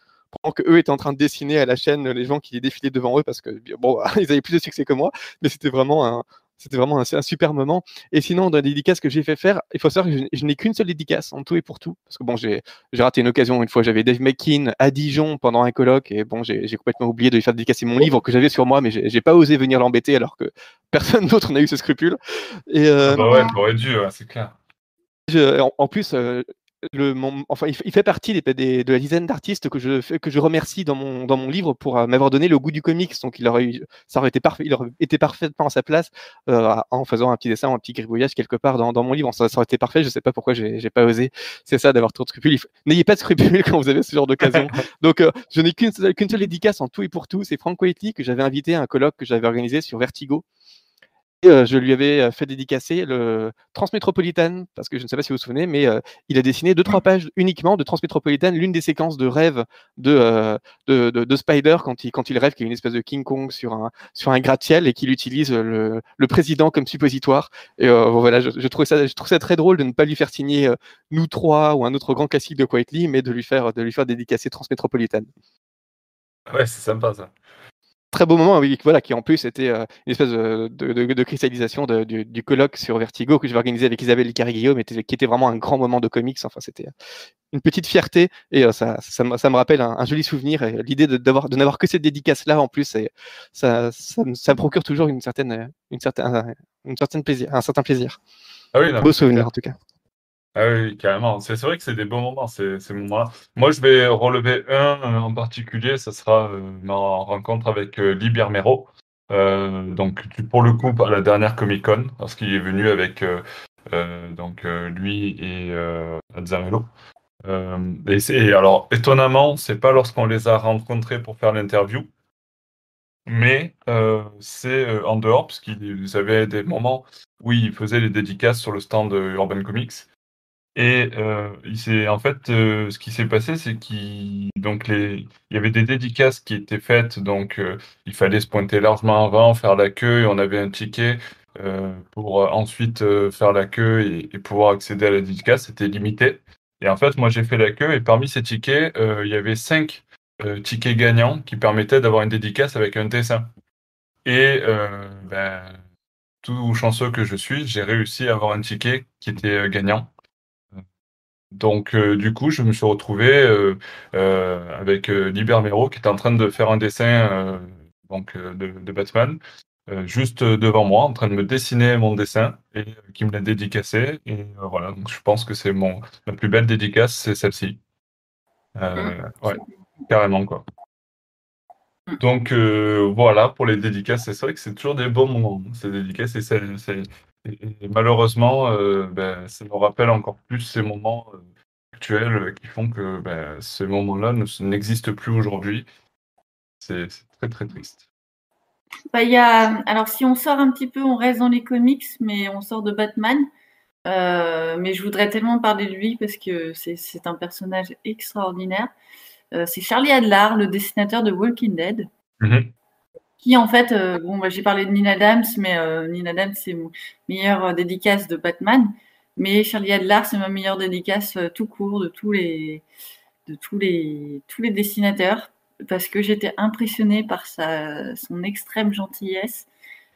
pendant qu'eux étaient en train de dessiner à la chaîne les gens qui défilaient devant eux, parce que bon, ils avaient plus de succès que moi, mais c'était vraiment un super moment. Et sinon, dans les dédicaces que j'ai fait faire, il faut savoir que je n'ai qu'une seule dédicace en tout et pour tout, parce que bon, j'ai raté une occasion. Une fois, j'avais Dave McKean à Dijon pendant un colloque, et bon, j'ai complètement oublié de lui faire dédicacer mon livre que j'avais sur moi, mais j'ai pas osé venir l'embêter alors que personne d'autre n'a eu ce scrupule. Et t'aurais dû, ouais, c'est clair. En plus. Il fait partie de la dizaine d'artistes que je remercie dans mon livre pour m'avoir donné le goût du comics. Donc il aurait été parfaitement à sa place en faisant un petit dessin, un petit gribouillage quelque part dans mon livre. Ça aurait été parfait. Je sais pas pourquoi j'ai pas osé. C'est ça d'avoir trop de scrupules. N'ayez pas de scrupules quand vous avez ce genre d'occasion. Donc je n'ai qu'une seule dédicace en tout et pour tout. C'est Frank Coetti que j'avais invité à un colloque que j'avais organisé sur Vertigo. Et je lui avais fait dédicacer le Transmetropolitan, parce que je ne sais pas si vous vous souvenez, mais il a dessiné 2-3 pages uniquement de Transmetropolitan, l'une des séquences de rêve de Spider quand il rêve qu'il y a une espèce de King Kong sur un gratte-ciel et qu'il utilise le président comme suppositoire. Et voilà, je trouvais ça très drôle de ne pas lui faire signer Nous Trois ou un autre grand classique de Quietly, mais de lui faire dédicacer Transmetropolitan. Ouais, c'est sympa ça. Très beau moment, oui, voilà, qui en plus était une espèce de cristallisation du colloque sur Vertigo que j'avais organisé avec Isabelle Licari-Guillaume, qui était vraiment un grand moment de comics. Enfin, c'était une petite fierté et ça me rappelle un joli souvenir. Et l'idée de n'avoir que cette dédicace-là en plus, et ça me procure toujours un certain plaisir. Ah oui, beau souvenir en tout cas. Ah oui, carrément. C'est vrai que c'est des bons moments, ces moments-là. Moi, je vais relever un en particulier. Ça sera ma rencontre avec Liber Mero. Donc, pour le coup, à la dernière Comic-Con, parce qu'il est venu avec lui et Azrael. Et alors, étonnamment, c'est pas lorsqu'on les a rencontrés pour faire l'interview, mais c'est en dehors, parce qu'ils avaient des moments où ils faisaient les dédicaces sur le stand Urban Comics. Et ce qui s'est passé, c'est qu'il y avait des dédicaces qui étaient faites, donc il fallait se pointer largement avant, faire la queue, et on avait un ticket pour ensuite faire la queue et pouvoir accéder à la dédicace, c'était limité. Et en fait, moi j'ai fait la queue, et parmi ces tickets, il y avait 5 tickets gagnants qui permettaient d'avoir une dédicace avec un dessin. Et tout chanceux que je suis, j'ai réussi à avoir un ticket qui était gagnant. Donc du coup, je me suis retrouvé avec Liber Mero qui était en train de faire un dessin de Batman juste devant moi, en train de me dessiner mon dessin et qui me l'a dédicacé. Et voilà, donc je pense que c'est la plus belle dédicace, c'est celle-ci. Ouais, carrément quoi. Donc voilà pour les dédicaces. C'est vrai que c'est toujours des bons moments, ces dédicaces et et malheureusement, ça nous rappelle encore plus ces moments actuels qui font que ces moments-là n'existent plus aujourd'hui. C'est très très triste. Alors si on sort un petit peu, on reste dans les comics, mais on sort de Batman. Mais je voudrais tellement parler de lui parce que c'est un personnage extraordinaire. C'est Charlie Adlard, le dessinateur de Walking Dead, qui en fait, j'ai parlé de Neal Adams, mais Neal Adams c'est mon meilleur dédicace de Batman, mais Charlie Adlard c'est ma meilleure dédicace tout court de tous les dessinateurs, parce que j'étais impressionnée par son extrême gentillesse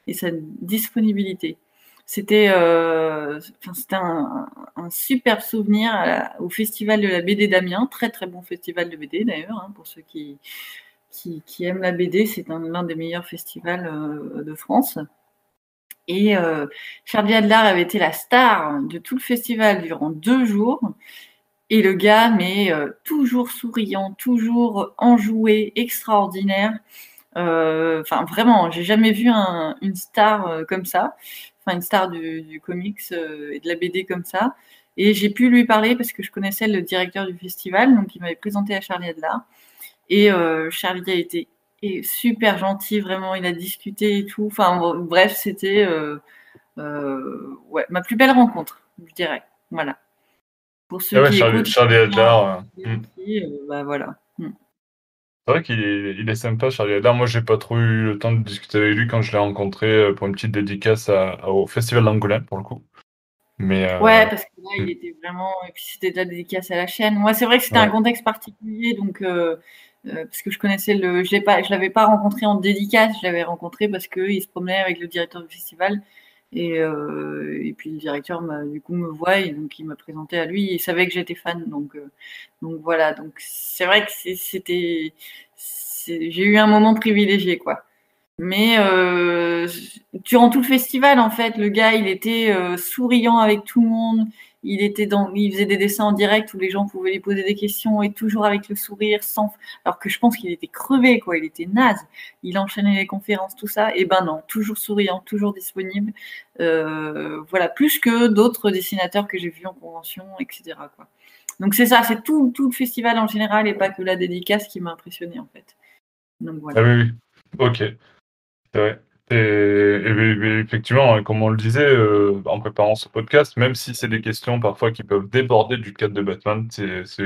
et sa disponibilité. C'était un superbe souvenir au Festival de la BD d'Amiens, très très bon festival de BD d'ailleurs, pour ceux qui aiment la BD, c'est l'un des meilleurs festivals de France. Et Charlie Adlard avait été la star de tout le festival durant 2 jours, et le gars, toujours souriant, toujours enjoué, extraordinaire. Vraiment, j'ai jamais vu une star comme ça. Une star du comics et de la BD comme ça. Et j'ai pu lui parler parce que je connaissais le directeur du festival, donc il m'avait présenté à Charlie Adlard. Et Charlie a été super gentil, vraiment, il a discuté et tout. Bref, c'était ma plus belle rencontre, je dirais. Voilà. Pour ceux qui écoutent, Charlie Adlard. Voilà. C'est vrai qu'il est sympa, Charlie Adlard. Moi, j'ai pas trop eu le temps de discuter avec lui quand je l'ai rencontré pour une petite dédicace au Festival d'Angoulême, pour le coup. Mais ouais, parce que là, il était vraiment... Et puis, c'était de la dédicace à la chaîne. Moi, c'est vrai que c'était un contexte particulier, donc... parce que je connaissais je l'avais pas rencontré en dédicace, je l'avais rencontré parce qu'il se promenait avec le directeur du festival. Et puis, le directeur, me voit, et donc il m'a présenté à lui. Il savait que j'étais fan, donc voilà. Donc, c'est vrai que j'ai eu un moment privilégié, quoi. Mais durant tout le festival, en fait, le gars, il était souriant avec tout le monde. Il faisait des dessins en direct où les gens pouvaient lui poser des questions, et toujours avec le sourire, alors que je pense qu'il était crevé, quoi, il était naze, il enchaînait les conférences, tout ça, et non, toujours souriant, toujours disponible, voilà, plus que d'autres dessinateurs que j'ai vus en convention, etc., quoi. Donc c'est ça, c'est tout le festival en général, et pas que la dédicace qui m'a impressionné en fait. Donc voilà. Ah oui, ok, c'est vrai. Et effectivement, comme on le disait en préparant ce podcast, même si c'est des questions parfois qui peuvent déborder du cadre de Batman,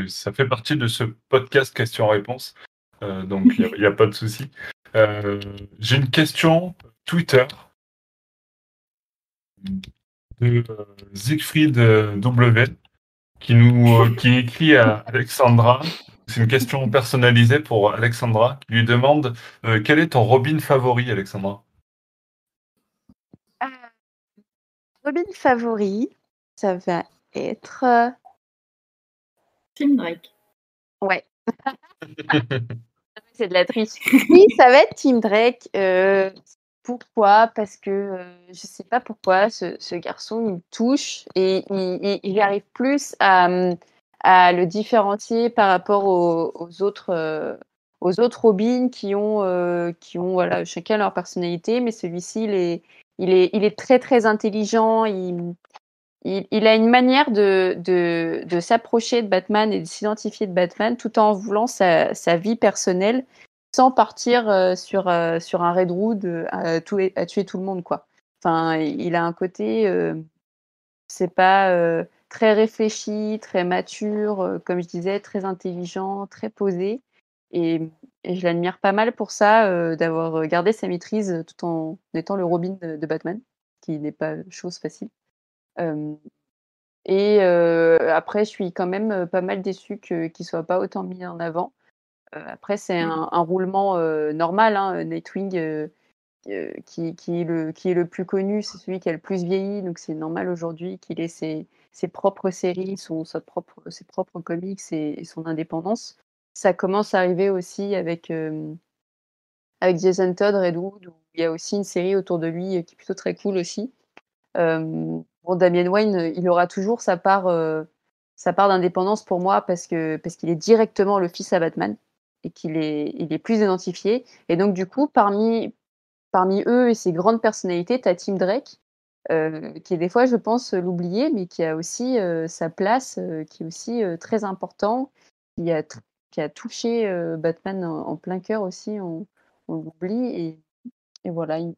ça fait partie de ce podcast questions-réponses, donc il n'y a pas de souci. J'ai une question Twitter de Siegfried W qui écrit à Alexandra. C'est une question personnalisée pour Alexandra qui lui demande quel est ton Robin favori, Alexandra ? Robin favori, ça va être... Tim Drake. Ouais. C'est de la triche. Oui, ça va être Tim Drake. Pourquoi ? Parce que je ne sais pas pourquoi ce garçon, il me touche et il arrive plus à le différencier par rapport aux autres Robins qui ont voilà, chacun leur personnalité, mais celui-ci, il est très très intelligent, il a une manière de s'approcher de Batman et de s'identifier de Batman tout en voulant sa vie personnelle sans partir sur un Red Hood à tuer tout le monde, quoi. Enfin, il a un côté c'est pas très réfléchi, très mature, comme je disais, très intelligent, très posé, et je l'admire pas mal pour ça, d'avoir gardé sa maîtrise tout en étant le Robin de Batman, qui n'est pas chose facile. Après, je suis quand même pas mal déçue qu'il soit pas autant mis en avant. Après, c'est un roulement normal, hein, Nightwing qui est le plus connu, c'est celui qui a le plus vieilli, donc c'est normal aujourd'hui qu'il ait ses propres séries, ses propres comics et son indépendance. Ça commence à arriver aussi avec Jason Todd, Red Hood, où il y a aussi une série autour de lui qui est plutôt très cool aussi. Damian Wayne, il aura toujours sa part d'indépendance pour moi parce qu'il est directement le fils à Batman et qu'il est plus identifié. Et donc, du coup, parmi eux et ses grandes personnalités, tu as Tim Drake, qui est des fois, je pense, l'oublier, mais qui a aussi sa place, qui est aussi très important, qui a touché Batman en plein cœur aussi, on l'oublie, et voilà, il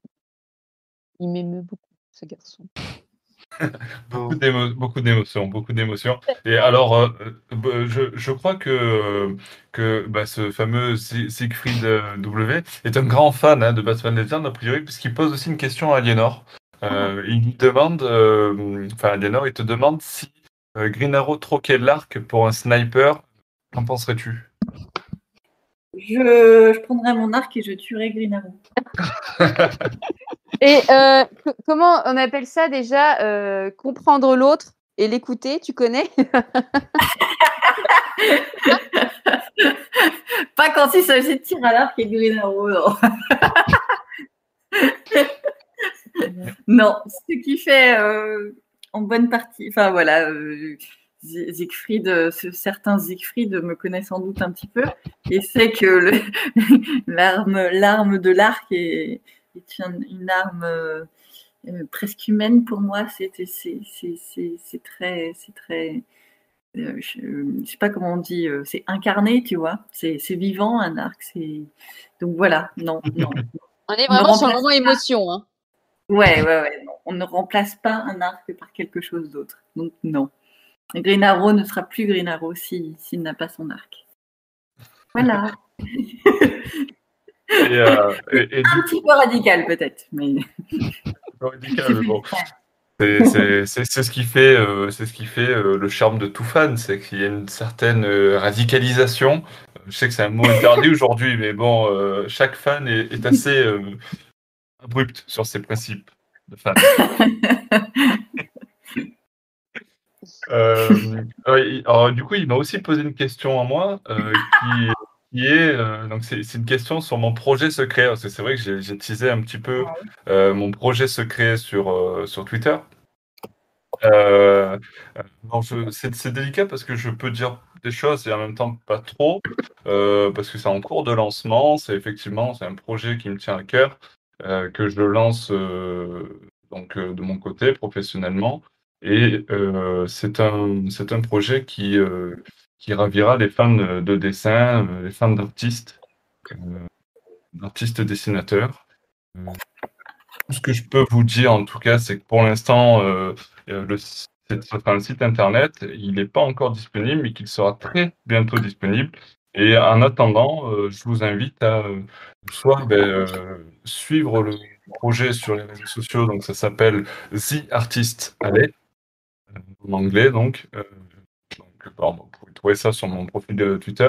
m'émeut beaucoup, ce garçon. Beaucoup d'émotions. Et alors, je crois que ce fameux Siegfried W est un grand fan de Batman Legend, a priori, puisqu'il pose aussi une question à Aliénor. Il demande, Aliénor, il te demande si Green Arrow troquait l'arc pour un sniper, qu'en penserais-tu ? Je prendrais mon arc et je tuerais Green Arrow. Et comment on appelle ça déjà, comprendre l'autre et l'écouter, tu connais? Pas quand il s'agit de tirer à l'arc et de Green Arrow, non. Non, ce qui fait en bonne partie, enfin voilà, Siegfried, certains Siegfried me connaissent sans doute un petit peu et sait que l'arme de l'arc est une arme presque humaine pour moi. C'est très, je sais pas comment on dit, c'est incarné, tu vois. C'est vivant, un arc. Donc voilà, non. On est vraiment sur le moment émotion. Hein. Ouais. Non. On ne remplace pas un arc par quelque chose d'autre. Donc non. Green Arrow ne sera plus Green Arrow s'il n'a pas son arc. Voilà. Et un petit peu radical peut-être, mais radical, bon. C'est ce qui fait, le charme de tout fan, c'est qu'il y a une certaine radicalisation. Je sais que c'est un mot interdit aujourd'hui, mais bon, chaque fan est assez abrupt sur ses principes de fan. Alors, du coup, il m'a aussi posé une question à moi donc c'est une question sur mon projet secret, parce que c'est vrai que j'ai teasé un petit peu mon projet secret sur Twitter. Non, c'est délicat parce que je peux dire des choses et en même temps pas trop, parce que c'est en cours de lancement, c'est un projet qui me tient à cœur, que je lance de mon côté professionnellement, et c'est un projet qui ravira les fans de dessin, les fans d'artistes dessinateurs. Tout ce que je peux vous dire, en tout cas, c'est que pour l'instant, le site internet, il n'est pas encore disponible, mais qu'il sera très bientôt disponible. Et en attendant, je vous invite à suivre le projet sur les réseaux sociaux. Donc, ça s'appelle The Artist Alley, en anglais, donc. Vous pouvez trouver ça sur mon profil de Twitter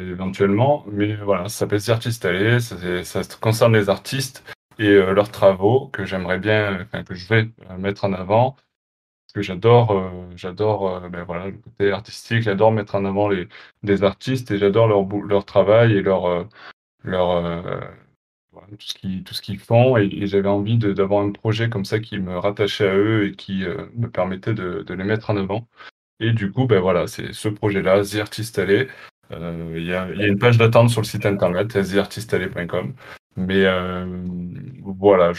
éventuellement, mais voilà, ça s'appelle Artistes Allés, ça concerne les artistes et leurs travaux que j'aimerais bien, que je vais mettre en avant, parce que j'adore le côté artistique, j'adore mettre en avant les artistes et j'adore leur travail et leur tout ce qu'ils font, et j'avais envie d'avoir un projet comme ça qui me rattachait à eux et qui me permettait de les mettre en avant. Et du coup, c'est ce projet-là, The Artist Alley. Il y a une page d'attente sur le site internet, theartistalley.com. Mais voilà,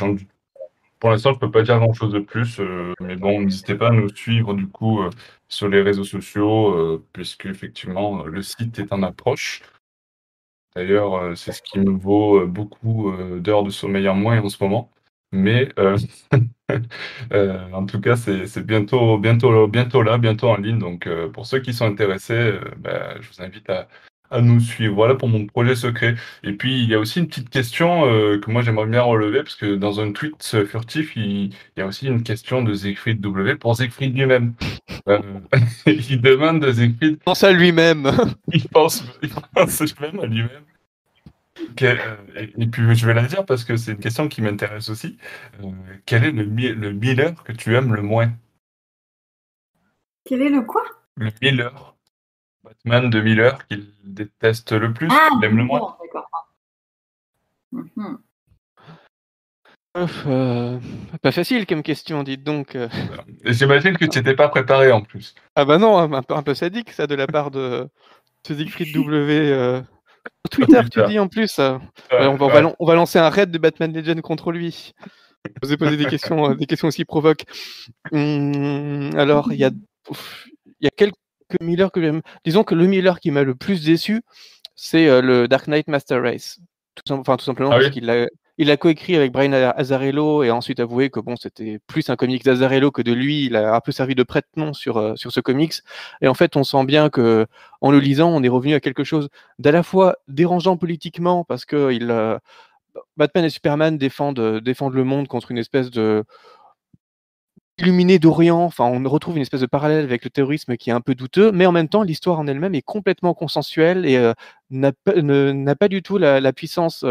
pour l'instant, je ne peux pas dire grand-chose de plus. Mais bon, n'hésitez pas à nous suivre du coup sur les réseaux sociaux, puisque effectivement, le site est en approche. D'ailleurs, c'est ce qui me vaut beaucoup d'heures de sommeil en moins en ce moment. Mais en tout cas, c'est bientôt là, bientôt en ligne. Donc, pour ceux qui sont intéressés, je vous invite à nous suivre. Voilà pour mon projet secret. Et puis, il y a aussi une petite question que moi, j'aimerais bien relever, parce que dans un tweet furtif, il y a aussi une question de Siegfried W pour Siegfried lui-même. Il demande de Siegfried... Pense à lui-même. Il pense même à lui-même. Okay. Et puis je vais la dire parce que c'est une question qui m'intéresse aussi. Quel est le Miller que tu aimes le moins? Quel est le quoi? Le Miller. Batman de Miller qu'il déteste le plus, qu'il aime le moins. D'accord. Mm-hmm. Pas facile comme question, dites donc. J'imagine que tu n'étais pas préparé en plus. Ah bah non, un peu sadique ça de la part de Siegfried W. Twitter, tu dis en plus, on va lancer un raid de Batman Legend contre lui. Je vous ai posé des questions aussi provoques. Alors, il y a quelques Miller que j'aime. Disons que le Miller qui m'a le plus déçu, c'est le Dark Knight Master Race. Tout simplement parce qu'il l'a coécrit avec Brian Azzarello et a ensuite avoué que bon, c'était plus un comics d'Azzarello que de lui. Il a un peu servi de prête-nom sur ce comics. Et en fait, on sent bien que en le lisant, on est revenu à quelque chose d'à la fois dérangeant politiquement parce que Batman et Superman défendent le monde contre une espèce de illuminé d'Orient, enfin on retrouve une espèce de parallèle avec le terrorisme qui est un peu douteux, mais en même temps l'histoire en elle-même est complètement consensuelle et n'a pas du tout la puissance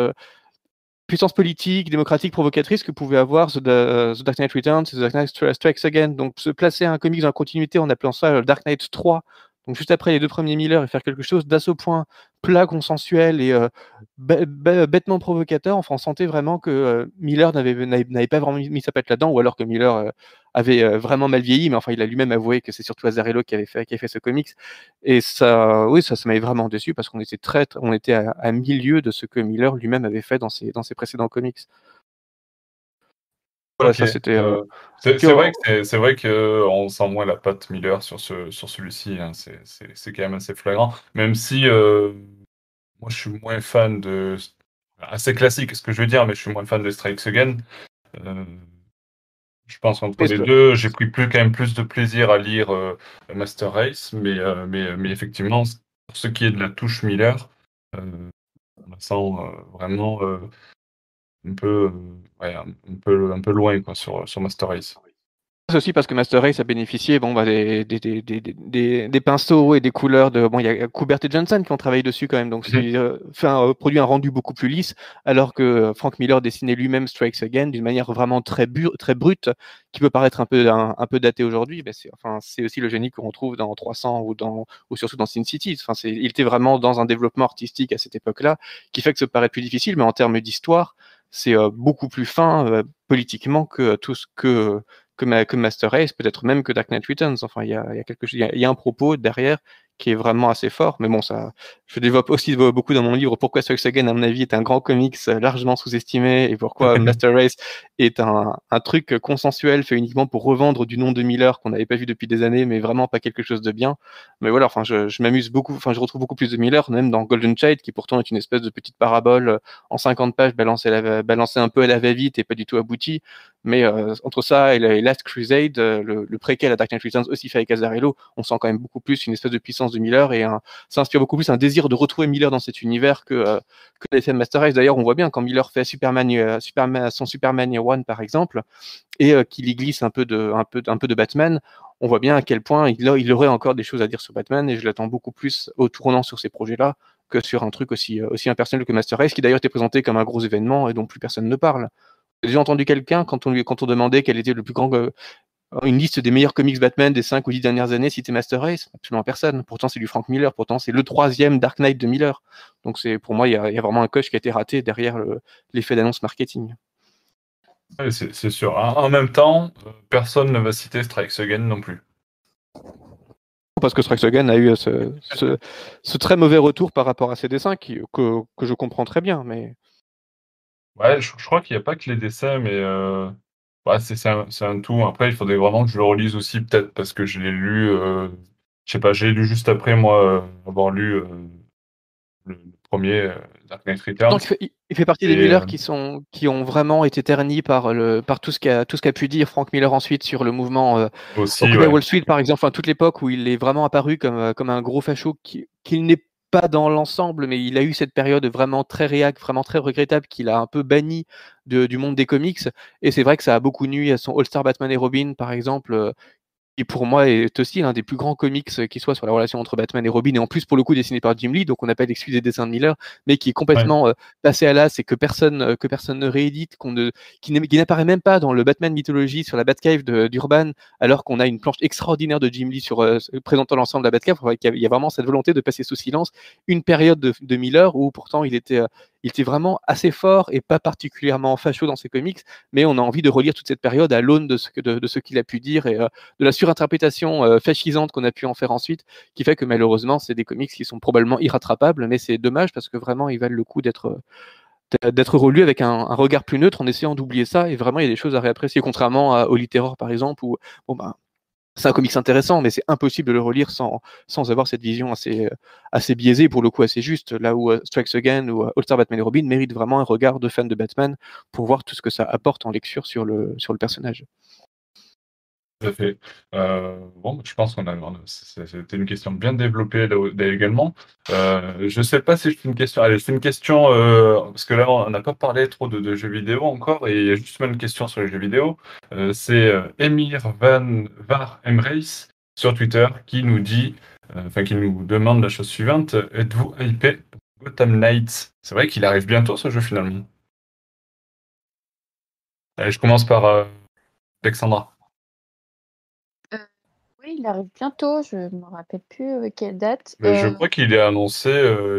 politique, démocratique, provocatrice que pouvait avoir The Dark Knight Returns, The Dark Knight Strikes Again. Donc se placer un comics dans la continuité en appelant ça Dark Knight 3, donc juste après les deux premiers Miller, et faire quelque chose d'à ce point plat, consensuel et bêtement provocateur, enfin on sentait vraiment que Miller n'avait pas vraiment mis sa patte là-dedans, ou alors que Miller avait vraiment mal vieilli, mais enfin il a lui-même avoué que c'est surtout Azzarello qui avait fait ce comics, et ça, oui, ça m'avait vraiment déçu, parce qu'on était à milieu de ce que Miller lui-même avait fait dans ses précédents comics. Okay. Ouais, ça c'était. C'est vrai que on sent moins la patte Miller sur celui-ci. Hein. C'est quand même assez flagrant. Même si moi je suis moins fan de assez classique, ce que je veux dire, mais je suis moins fan de Strikes Again. Je pense qu'entre les deux, j'ai pris quand même plus de plaisir à lire Master Race, mais effectivement pour ce qui est de la touche Miller, on la sent vraiment. Un peu loin quoi, sur Master Race. C'est aussi parce que Master Race a bénéficié des pinceaux et des couleurs de. Bon, il y a Kubert et Johnson qui ont travaillé dessus quand même, donc produit un rendu beaucoup plus lisse, alors que Frank Miller dessinait lui-même Strikes Again d'une manière vraiment très brute, qui peut paraître un peu datée aujourd'hui. Ben c'est aussi le génie qu'on retrouve dans 300 ou surtout dans Sin City. Enfin, il était vraiment dans un développement artistique à cette époque-là, qui fait que ça paraît plus difficile, mais en termes d'histoire, c'est beaucoup plus fin politiquement que tout ce que Master Race, peut-être même que Dark Knight Returns. Enfin, il y a un propos derrière qui est vraiment assez fort. Mais bon, ça, je développe aussi beaucoup dans mon livre pourquoi Strikes Again, à mon avis, est un grand comics largement sous-estimé et pourquoi Master Race est un truc consensuel fait uniquement pour revendre du nom de Miller qu'on n'avait pas vu depuis des années, mais vraiment pas quelque chose de bien. Mais voilà, enfin, je m'amuse beaucoup, enfin, je retrouve beaucoup plus de Miller, même dans Golden Child, qui pourtant est une espèce de petite parabole en 50 pages balancée un peu à la va-vite et pas du tout aboutie. Mais entre ça et Last Crusade, le préquel à Dark Knight Returns aussi fait avec Azzarello, on sent quand même beaucoup plus une espèce de puissance de Miller et ça inspire beaucoup plus un désir de retrouver Miller dans cet univers que les films Master Race. D'ailleurs, on voit bien quand Miller fait son Superman Year One par exemple et qu'il y glisse un peu de Batman, on voit bien à quel point il aurait encore des choses à dire sur Batman, et je l'attends beaucoup plus au tournant sur ces projets-là que sur un truc aussi impersonnel que Master Race, qui d'ailleurs était présenté comme un gros événement et dont plus personne ne parle. J'ai déjà entendu quelqu'un quand on demandait quel était le plus grand une liste des meilleurs comics Batman des 5 ou 10 dernières années, citer Master Race, absolument personne. Pourtant, c'est du Frank Miller. Pourtant, c'est le troisième Dark Knight de Miller. Donc, pour moi, il y a vraiment un coche qui a été raté derrière l'effet d'annonce marketing. Ouais, c'est sûr. En même temps, personne ne va citer Strikes Again non plus. Parce que Strikes Again a eu ce très mauvais retour par rapport à ses dessins que je comprends très bien. Mais... Ouais, je crois qu'il n'y a pas que les dessins, mais... Ouais, c'est un tout. Après, il faudrait vraiment que je le relise aussi, peut-être, parce que je l'ai lu, je sais pas, j'ai lu juste après, moi, avoir lu le premier Dark Knight Returns. Donc, il fait partie des Miller qui ont vraiment été ternis par tout ce qu'a pu dire Frank Miller ensuite sur le mouvement aussi, ouais. Wall Street, par exemple, enfin, toute l'époque où il est vraiment apparu comme un gros facho qu'il n'est pas dans l'ensemble, mais il a eu cette période vraiment très réac, vraiment très regrettable, qu'il a un peu banni du monde des comics, et c'est vrai que ça a beaucoup nui à son All-Star Batman et Robin par exemple, qui pour moi est aussi l'un des plus grands comics qui soit sur la relation entre Batman et Robin, et en plus pour le coup dessiné par Jim Lee, donc on n'a pas l'excuse des dessins de Miller, mais qui est complètement passé à l'as, et que personne ne réédite, qui n'apparaît même pas dans le Batman mythologie sur la Batcave d'Urban, alors qu'on a une planche extraordinaire de Jim Lee présentant l'ensemble de la Batcave. Il y a vraiment cette volonté de passer sous silence une période de Miller où pourtant il était vraiment assez fort et pas particulièrement facho dans ses comics, mais on a envie de relire toute cette période à l'aune de ce qu'il a pu dire et de la surinterprétation fascisante qu'on a pu en faire ensuite, qui fait que malheureusement, c'est des comics qui sont probablement irrattrapables, mais c'est dommage parce que vraiment, ils valent le coup d'être d'être relu avec un regard plus neutre en essayant d'oublier ça, et vraiment il y a des choses à réapprécier, contrairement à Holy Terror par exemple, où bon ben, c'est un comics intéressant, mais c'est impossible de le relire sans avoir cette vision assez biaisée, pour le coup assez juste, là où Strikes Again ou All Star Batman et Robin méritent vraiment un regard de fan de Batman pour voir tout ce que ça apporte en lecture sur le personnage. Tout à fait. Bon, je pense qu'on a... C'était une question bien développée là également. Je sais pas si c'est une question... Allez, c'est une question... parce que là, on n'a pas parlé trop de jeux vidéo encore, et il y a juste une question sur les jeux vidéo. C'est Emir Van Var Emrace sur Twitter qui nous dit... qui nous demande la chose suivante. Êtes-vous hypé Gotham Knights? C'est vrai qu'il arrive bientôt, ce jeu, finalement. Allez, je commence par Alexandra. Il arrive bientôt, je ne me rappelle plus quelle date. Je crois qu'il est annoncé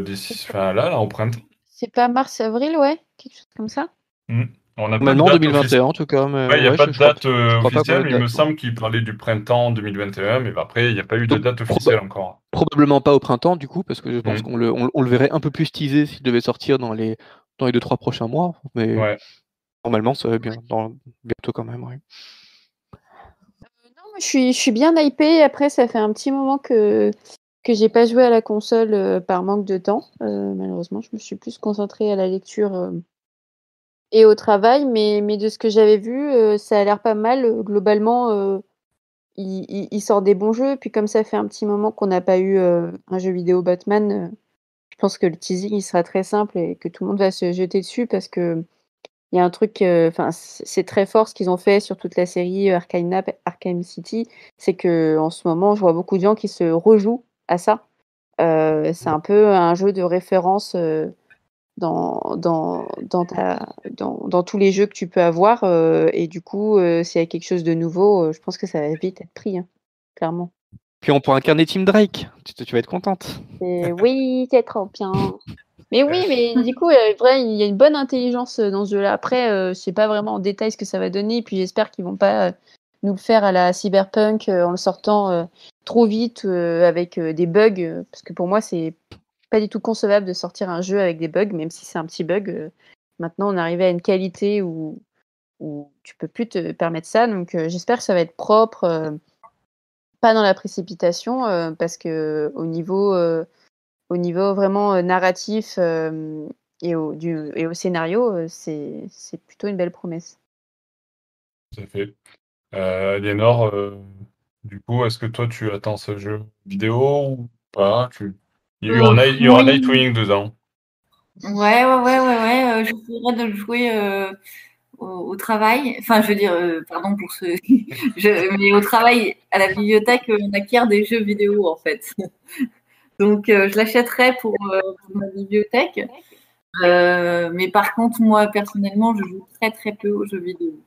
d'ici, là, en printemps. C'est pas mars-avril, ouais, quelque chose comme ça. On a pas de date 2021 officielle. En tout cas. Il n'y a pas de date officielle, il me semble qu'il parlait du printemps 2021, mais après, il n'y a pas eu de date officielle encore. Probablement pas au printemps, du coup, parce que je pense qu'on le verrait un peu plus teasé s'il devait sortir dans les 2-3 prochains mois. Mais normalement, ça va bientôt quand même, oui. Je suis bien hypée. Après, ça fait un petit moment que j'ai pas joué à la console par manque de temps. Malheureusement, je me suis plus concentrée à la lecture et au travail. Mais de ce que j'avais vu, ça a l'air pas mal. Globalement, il sort des bons jeux. Puis comme ça fait un petit moment qu'on n'a pas eu un jeu vidéo Batman, je pense que le teasing il sera très simple et que tout le monde va se jeter dessus parce que il y a un truc, c'est très fort ce qu'ils ont fait sur toute la série Arkham City, c'est qu'en ce moment, je vois beaucoup de gens qui se rejouent à ça. C'est un peu un jeu de référence dans tous les jeux que tu peux avoir. Et du coup, s'il y a quelque chose de nouveau, je pense que ça va vite être pris, hein, clairement. Puis on peut incarner Tim Drake, tu vas être contente. Et oui, c'est trop bien. Mais oui, mais du coup, il y a une bonne intelligence dans ce jeu-là. Après, je ne sais pas vraiment en détail ce que ça va donner. Et puis, j'espère qu'ils ne vont pas nous le faire à la cyberpunk en le sortant trop vite avec des bugs. Parce que pour moi, c'est pas du tout concevable de sortir un jeu avec des bugs, même si c'est un petit bug. Maintenant, on est arrivé à une qualité où tu ne peux plus te permettre ça. Donc, j'espère que ça va être propre, pas dans la précipitation, parce qu'au niveau... Au niveau vraiment narratif et au scénario, c'est plutôt une belle promesse. Tout à fait. Aliénor, du coup, est-ce que toi, tu attends ce jeu vidéo ou pas? Il y aura Nightwing dedans. Ouais. J'essaierai de le jouer au travail. Enfin, je veux dire, pardon pour ce... mais au travail, à la bibliothèque, on acquiert des jeux vidéo, en fait. Donc, je l'achèterai pour ma bibliothèque. Mais par contre, moi, personnellement, je joue très, très peu aux jeux vidéo.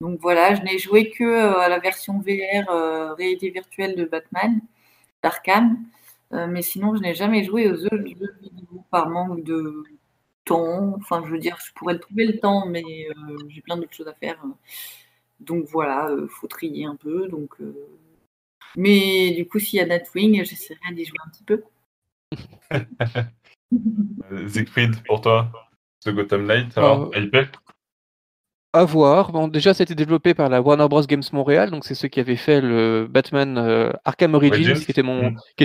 Donc, voilà, je n'ai joué que à la version VR, réalité virtuelle de Batman, d'Arkham. Mais sinon, je n'ai jamais joué aux jeux vidéo par manque de temps. Enfin, je veux dire, je pourrais trouver le temps, mais j'ai plein d'autres choses à faire. Donc, voilà, faut trier un peu. Donc... Mais du coup, s'il y a Nightwing, j'essaierai d'y jouer un petit peu. Siegfried, pour toi, ce Gotham Knight, alors, IP? À voir. Bon, déjà, c'était développé par la Warner Bros. Games Montréal, donc c'est ceux qui avaient fait le Batman Arkham Origins, qui était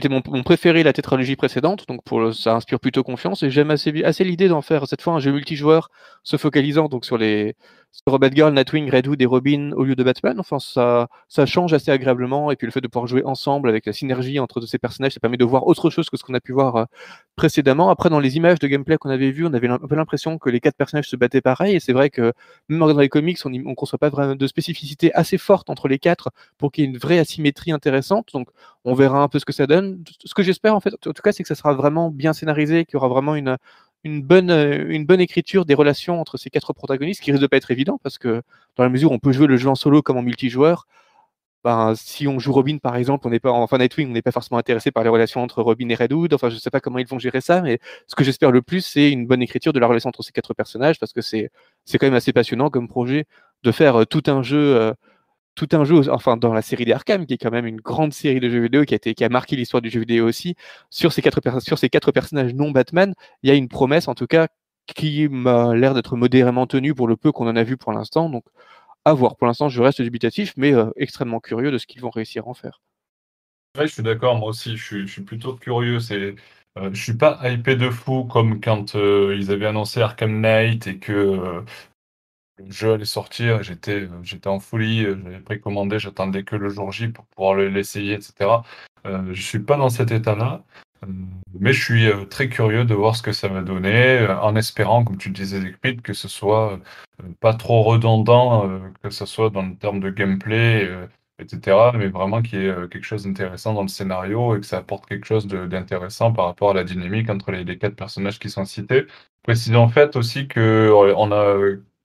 mon préféré, la tétralogie précédente, donc ça inspire plutôt confiance, et j'aime assez l'idée d'en faire cette fois un jeu multijoueur, se focalisant donc sur Batgirl, Nightwing, Red Hood et Robin au lieu de Batman. Enfin, ça change assez agréablement, et puis le fait de pouvoir jouer ensemble avec la synergie entre ces personnages, ça permet de voir autre chose que ce qu'on a pu voir précédemment. Après, dans les images de gameplay qu'on avait vues, on avait un peu l'impression que les 4 personnages se battaient pareil, et c'est vrai que même dans les comics, on ne conçoit pas vraiment de spécificité assez forte entre les 4 pour qu'il y ait une vraie asymétrie intéressante. Donc, on verra un peu ce que ça donne. Ce que j'espère, en fait, en tout cas, c'est que ça sera vraiment bien scénarisé, qu'il y aura vraiment une bonne écriture des relations entre ces 4 protagonistes, qui risque de pas être évident, parce que dans la mesure où on peut jouer le jeu en solo comme en multijoueur, ben, si on joue Robin par exemple, Nightwing, on n'est pas forcément intéressé par les relations entre Robin et Red Hood. Enfin, je ne sais pas comment ils vont gérer ça, mais ce que j'espère le plus, c'est une bonne écriture de la relation entre ces 4 personnages, parce que c'est quand même assez passionnant comme projet de faire tout un jeu, enfin dans la série des Arkham, qui est quand même une grande série de jeux vidéo qui a marqué l'histoire du jeu vidéo aussi, sur ces 4 personnages non Batman. Il y a une promesse en tout cas qui m'a l'air d'être modérément tenu pour le peu qu'on en a vu pour l'instant. Donc, à voir. Pour l'instant, je reste dubitatif, mais extrêmement curieux de ce qu'ils vont réussir à en faire. Ouais, je suis d'accord, moi aussi, je suis plutôt curieux. Je ne suis pas hypé de fou comme quand ils avaient annoncé Arkham Knight et que le jeu allait sortir. J'étais en folie, j'avais précommandé, j'attendais que le jour J pour pouvoir l'essayer, etc. Je ne suis pas dans cet état-là, mais je suis très curieux de voir ce que ça va donner, en espérant, comme tu disais, que ce soit pas trop redondant, que ce soit dans le terme de gameplay. Etc., mais vraiment qu'il y ait quelque chose d'intéressant dans le scénario et que ça apporte quelque chose d'intéressant par rapport à la dynamique entre les quatre personnages qui sont cités. Précisons en fait aussi que on a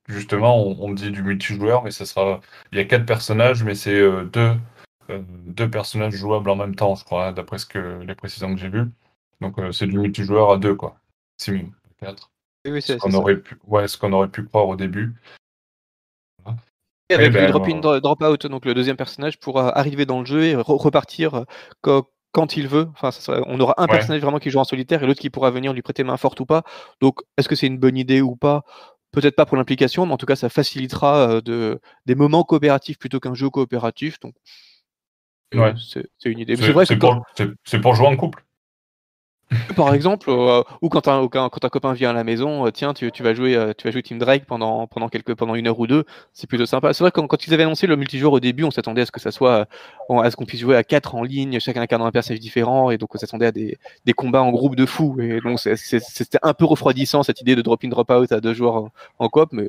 justement, on dit du multijoueur, mais ça sera, il y a quatre personnages, mais c'est deux personnages jouables en même temps, je crois, hein, d'après les précisions que j'ai vues. Donc c'est du multijoueur à deux, quoi. C'est mieux, quatre. Oui, ce qu'on aurait pu croire au début. Voilà. Avec le drop-in, drop-out, donc le deuxième personnage pourra arriver dans le jeu et repartir quand il veut. Enfin, on aura un personnage vraiment qui joue en solitaire et l'autre qui pourra venir lui prêter main forte ou pas. Donc, est-ce que c'est une bonne idée ou pas? Peut-être pas pour l'implication, mais en tout cas, ça facilitera des moments coopératifs plutôt qu'un jeu coopératif. Donc, c'est une idée. C'est pour jouer en couple. Par exemple, ou quand un copain vient à la maison, tiens, tu vas jouer Tim Drake pendant une heure ou deux, c'est plutôt sympa. C'est vrai que quand ils avaient annoncé le multijoueur au début, on s'attendait à ce que ça soit, à ce qu'on puisse jouer à 4 en ligne, chacun incarnant un personnage différent, et donc on s'attendait à des combats en groupe de fous. Et donc c'était un peu refroidissant cette idée de drop-in, drop-out à deux joueurs en coop, mais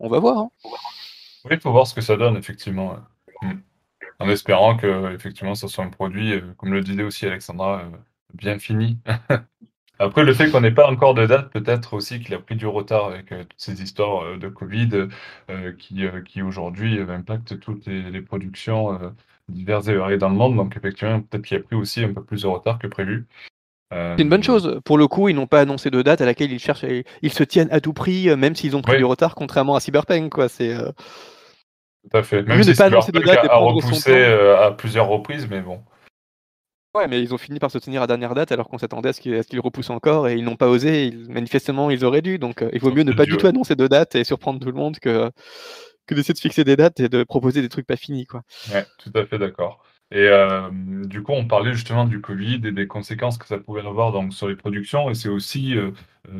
on va voir. Hein. Oui, il faut voir ce que ça donne, effectivement. En espérant que effectivement, ça soit un produit, comme le disait aussi Alexandra, bien fini. Après, le fait qu'on n'ait pas encore de date, peut-être aussi qu'il a pris du retard avec toutes ces histoires de Covid qui aujourd'hui impactent toutes les productions diverses et variées dans le monde. Donc effectivement, peut-être qu'il a pris aussi un peu plus de retard que prévu. C'est une bonne chose. Pour le coup, ils n'ont pas annoncé de date à laquelle ils cherchent. Ils se tiennent à tout prix, même s'ils ont pris du retard, contrairement à Cyberpunk, quoi. C'est tout à fait. Même si Cyberpunk a repoussé à plusieurs reprises, mais bon. Ouais, mais ils ont fini par se tenir à dernière date alors qu'on s'attendait à ce qu'ils repoussent encore et ils n'ont pas osé. Manifestement, ils auraient dû. Donc, il vaut mieux ne pas du tout annoncer de date et surprendre tout le monde que d'essayer de fixer des dates et de proposer des trucs pas finis, quoi. Ouais, tout à fait d'accord. Et du coup, on parlait justement du Covid et des conséquences que ça pouvait avoir donc, sur les productions. Et c'est aussi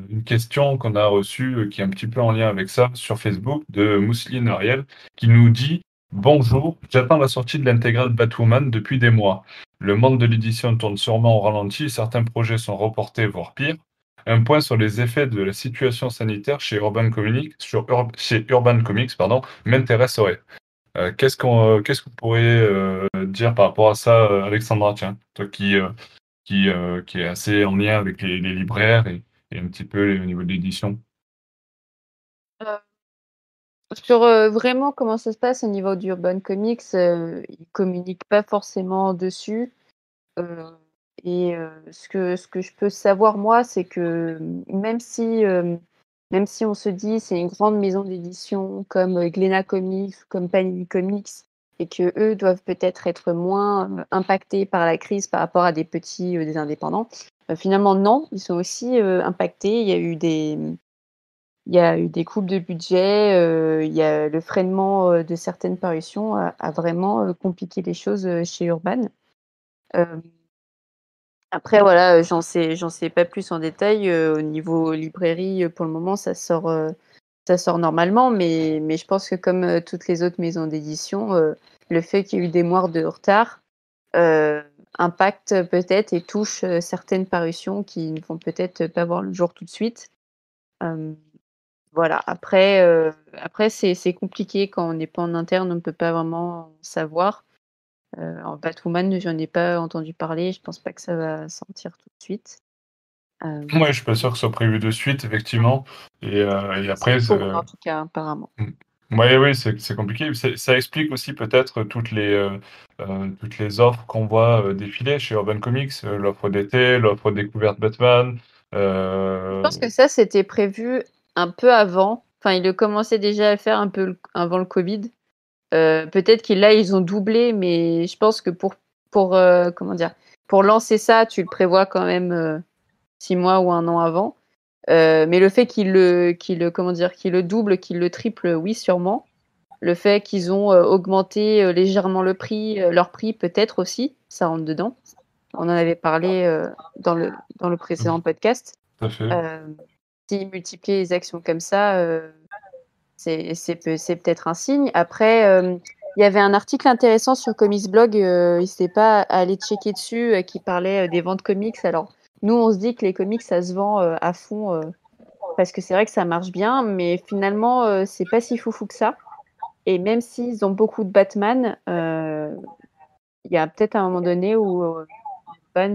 une question qu'on a reçue qui est un petit peu en lien avec ça sur Facebook de Mousseline Ariel qui nous dit « Bonjour, j'attends la sortie de l'intégrale Batwoman depuis des mois. » Le monde de l'édition tourne sûrement au ralenti, certains projets sont reportés, voire pire. Un point sur les effets de la situation sanitaire chez Urban Comics, m'intéresserait. Qu'est-ce que vous pourriez dire par rapport à ça, Alexandra, tiens, toi qui est assez en lien avec les libraires et un petit peu au niveau de l'édition. Sur vraiment comment ça se passe au niveau du Urban Comics, ils ne communiquent pas forcément dessus. Ce que je peux savoir, moi, c'est que même si on se dit c'est une grande maison d'édition comme Glena Comics ou comme Panini Comics, et qu'eux doivent peut-être être moins impactés par la crise par rapport à des petits, des indépendants, finalement, non, ils sont aussi impactés. Il y a eu des coupes de budget, il y a le freinement de certaines parutions a vraiment compliqué les choses chez Urban. Après, voilà, j'en sais pas plus en détail. Au niveau librairie, pour le moment, ça sort normalement, mais je pense que comme toutes les autres maisons d'édition, le fait qu'il y ait eu des mois de retard impacte peut-être et touche certaines parutions qui ne vont peut-être pas voir le jour tout de suite. Voilà, après c'est compliqué quand on n'est pas en interne, on ne peut pas vraiment savoir. En Batwoman, j'en ai pas entendu parler, je pense pas que ça va sortir tout de suite. Oui, je suis pas sûr que ce soit prévu de suite, effectivement. Et après, c'est court, en tout cas, apparemment. Oui, c'est compliqué. Ça explique aussi peut-être toutes les offres qu'on voit défiler chez Urban Comics, l'offre d'été, l'offre découverte Batman. Je pense que ça, c'était prévu un peu avant, enfin, ils le commençaient déjà à faire un peu avant le Covid. Peut-être qu'ils ont doublé, mais je pense que pour lancer ça, tu le prévois quand même 6 mois ou un an avant. Mais le fait qu'il le double, qu'il le triple, oui, sûrement. Le fait qu'ils ont augmenté légèrement le prix, leur prix peut-être aussi, ça rentre dedans. On en avait parlé dans le précédent podcast. Tout à fait. S'ils multiplient les actions comme ça, c'est peut-être un signe. Après, il y avait un article intéressant sur Comics Blog, n'hésitez pas à aller checker dessus, qui parlait des ventes comics. Alors, nous, on se dit que les comics, ça se vend à fond, parce que c'est vrai que ça marche bien, mais finalement, c'est pas si foufou que ça. Et même s'ils ont beaucoup de Batman, il y a peut-être à un moment donné où il va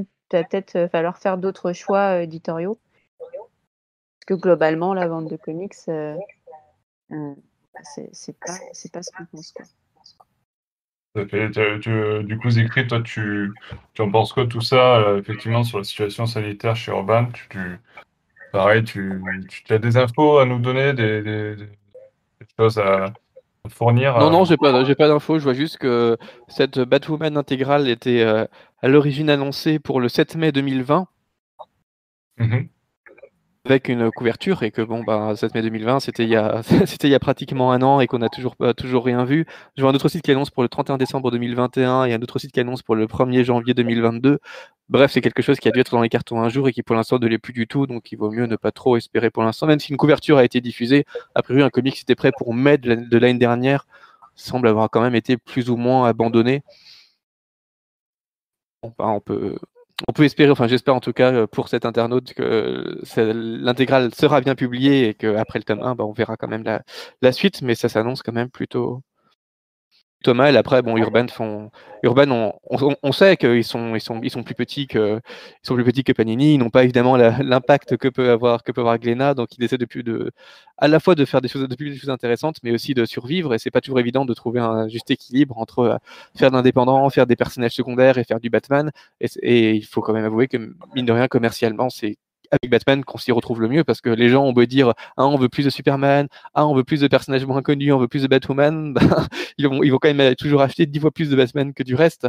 peut-être falloir faire d'autres choix éditoriaux. Parce que globalement, la vente de comics, c'est pas ce qu'on pense. Quoi. Du coup, Siegfried, toi, tu en penses quoi tout ça, effectivement, sur la situation sanitaire chez Urban? Pareil, tu as des infos à nous donner, des choses à fournir? Non, j'ai pas d'infos. Je vois juste que cette Batwoman intégrale était à l'origine annoncée pour le 7 mai 2020. Mm-hmm. Avec une couverture, et que 7 mai 2020, c'était il y a pratiquement un an et qu'on n'a toujours rien vu. Je vois un autre site qui annonce pour le 31 décembre 2021 et un autre site qui annonce pour le 1er janvier 2022. Bref, c'est quelque chose qui a dû être dans les cartons un jour et qui pour l'instant ne l'est plus du tout, donc il vaut mieux ne pas trop espérer pour l'instant. Même si une couverture a été diffusée, a priori un comic qui était prêt pour mai de l'année dernière semble avoir quand même été plus ou moins abandonné. On peut espérer, enfin j'espère en tout cas pour cet internaute que l'intégrale sera bien publiée et qu'après le tome 1, on verra quand même la suite, mais ça s'annonce quand même plutôt mal. Après, Urban, on sait qu'ils sont plus petits que Panini, ils n'ont pas évidemment l'impact que peut avoir Glénat, donc ils essaient à la fois de faire des choses intéressantes, mais aussi de survivre, et c'est pas toujours évident de trouver un juste équilibre entre faire d'indépendants, faire des personnages secondaires et faire du Batman, et il faut quand même avouer que, mine de rien, commercialement, c'est avec Batman qu'on s'y retrouve le mieux, parce que les gens ont beau dire « Ah, on veut plus de Superman, ah, on veut plus de personnages moins connus, on veut plus de Batwoman », ils vont quand même toujours acheter 10 fois plus de Batman que du reste.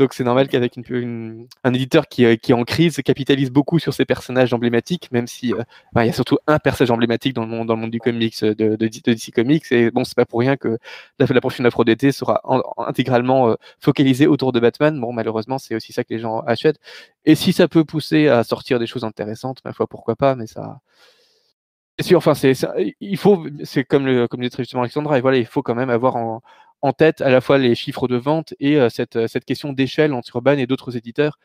Donc c'est normal qu'avec un éditeur qui est en crise, capitalise beaucoup sur ses personnages emblématiques, même si il y a surtout un personnage emblématique dans le monde du comics, de DC Comics, et c'est pas pour rien que la prochaine offre d'été sera intégralement focalisée autour de Batman. Malheureusement, c'est aussi ça que les gens achètent. Et si ça peut pousser à sortir des choses intéressantes, ma foi, pourquoi pas, mais ça... C'est sûr, c'est comme disait justement Alexandra, et voilà, il faut quand même avoir en tête à la fois les chiffres de vente et cette question d'échelle entre Urban et d'autres éditeurs,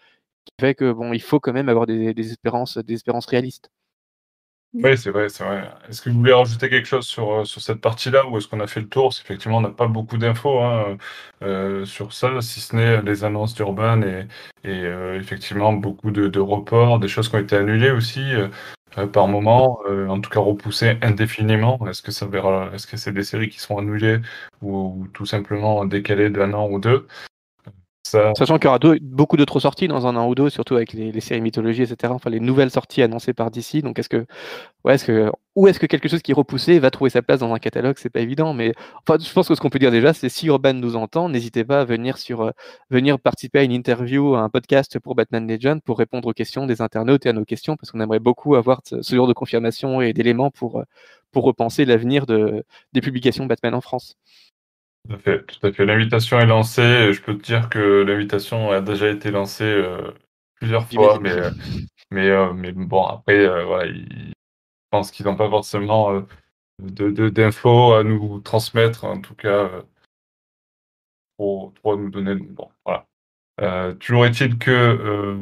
qui fait que il faut quand même avoir des espérances réalistes. Oui, c'est vrai. Est-ce que vous voulez rajouter quelque chose sur cette partie-là, ou est-ce qu'on a fait le tour? Parce qu'effectivement, on n'a pas beaucoup d'infos sur ça, si ce n'est les annonces d'Urban et effectivement beaucoup de reports, des choses qui ont été annulées aussi par moment, en tout cas repoussées indéfiniment. Est-ce que c'est des séries qui sont annulées ou tout simplement décalées d'un an ou deux? Sachant qu'il y aura beaucoup d'autres sorties dans un an ou deux, surtout avec les séries mythologie, etc. Enfin, les nouvelles sorties annoncées par DC. Donc, est-ce que quelque chose qui est repoussé va trouver sa place dans un catalogue? C'est pas évident, mais enfin, je pense que ce qu'on peut dire déjà, c'est si Urban nous entend, n'hésitez pas à venir participer à une interview, à un podcast pour Batman Legend, pour répondre aux questions des internautes et à nos questions, parce qu'on aimerait beaucoup avoir ce genre de confirmation et d'éléments pour repenser l'avenir des publications Batman en France. Tout à fait. L'invitation est lancée. Je peux te dire que l'invitation a déjà été lancée plusieurs fois, mais après, voilà, je pense qu'ils n'ont pas forcément d'infos à nous transmettre, en tout cas, trop à nous donner. Bon, voilà. Toujours est-il que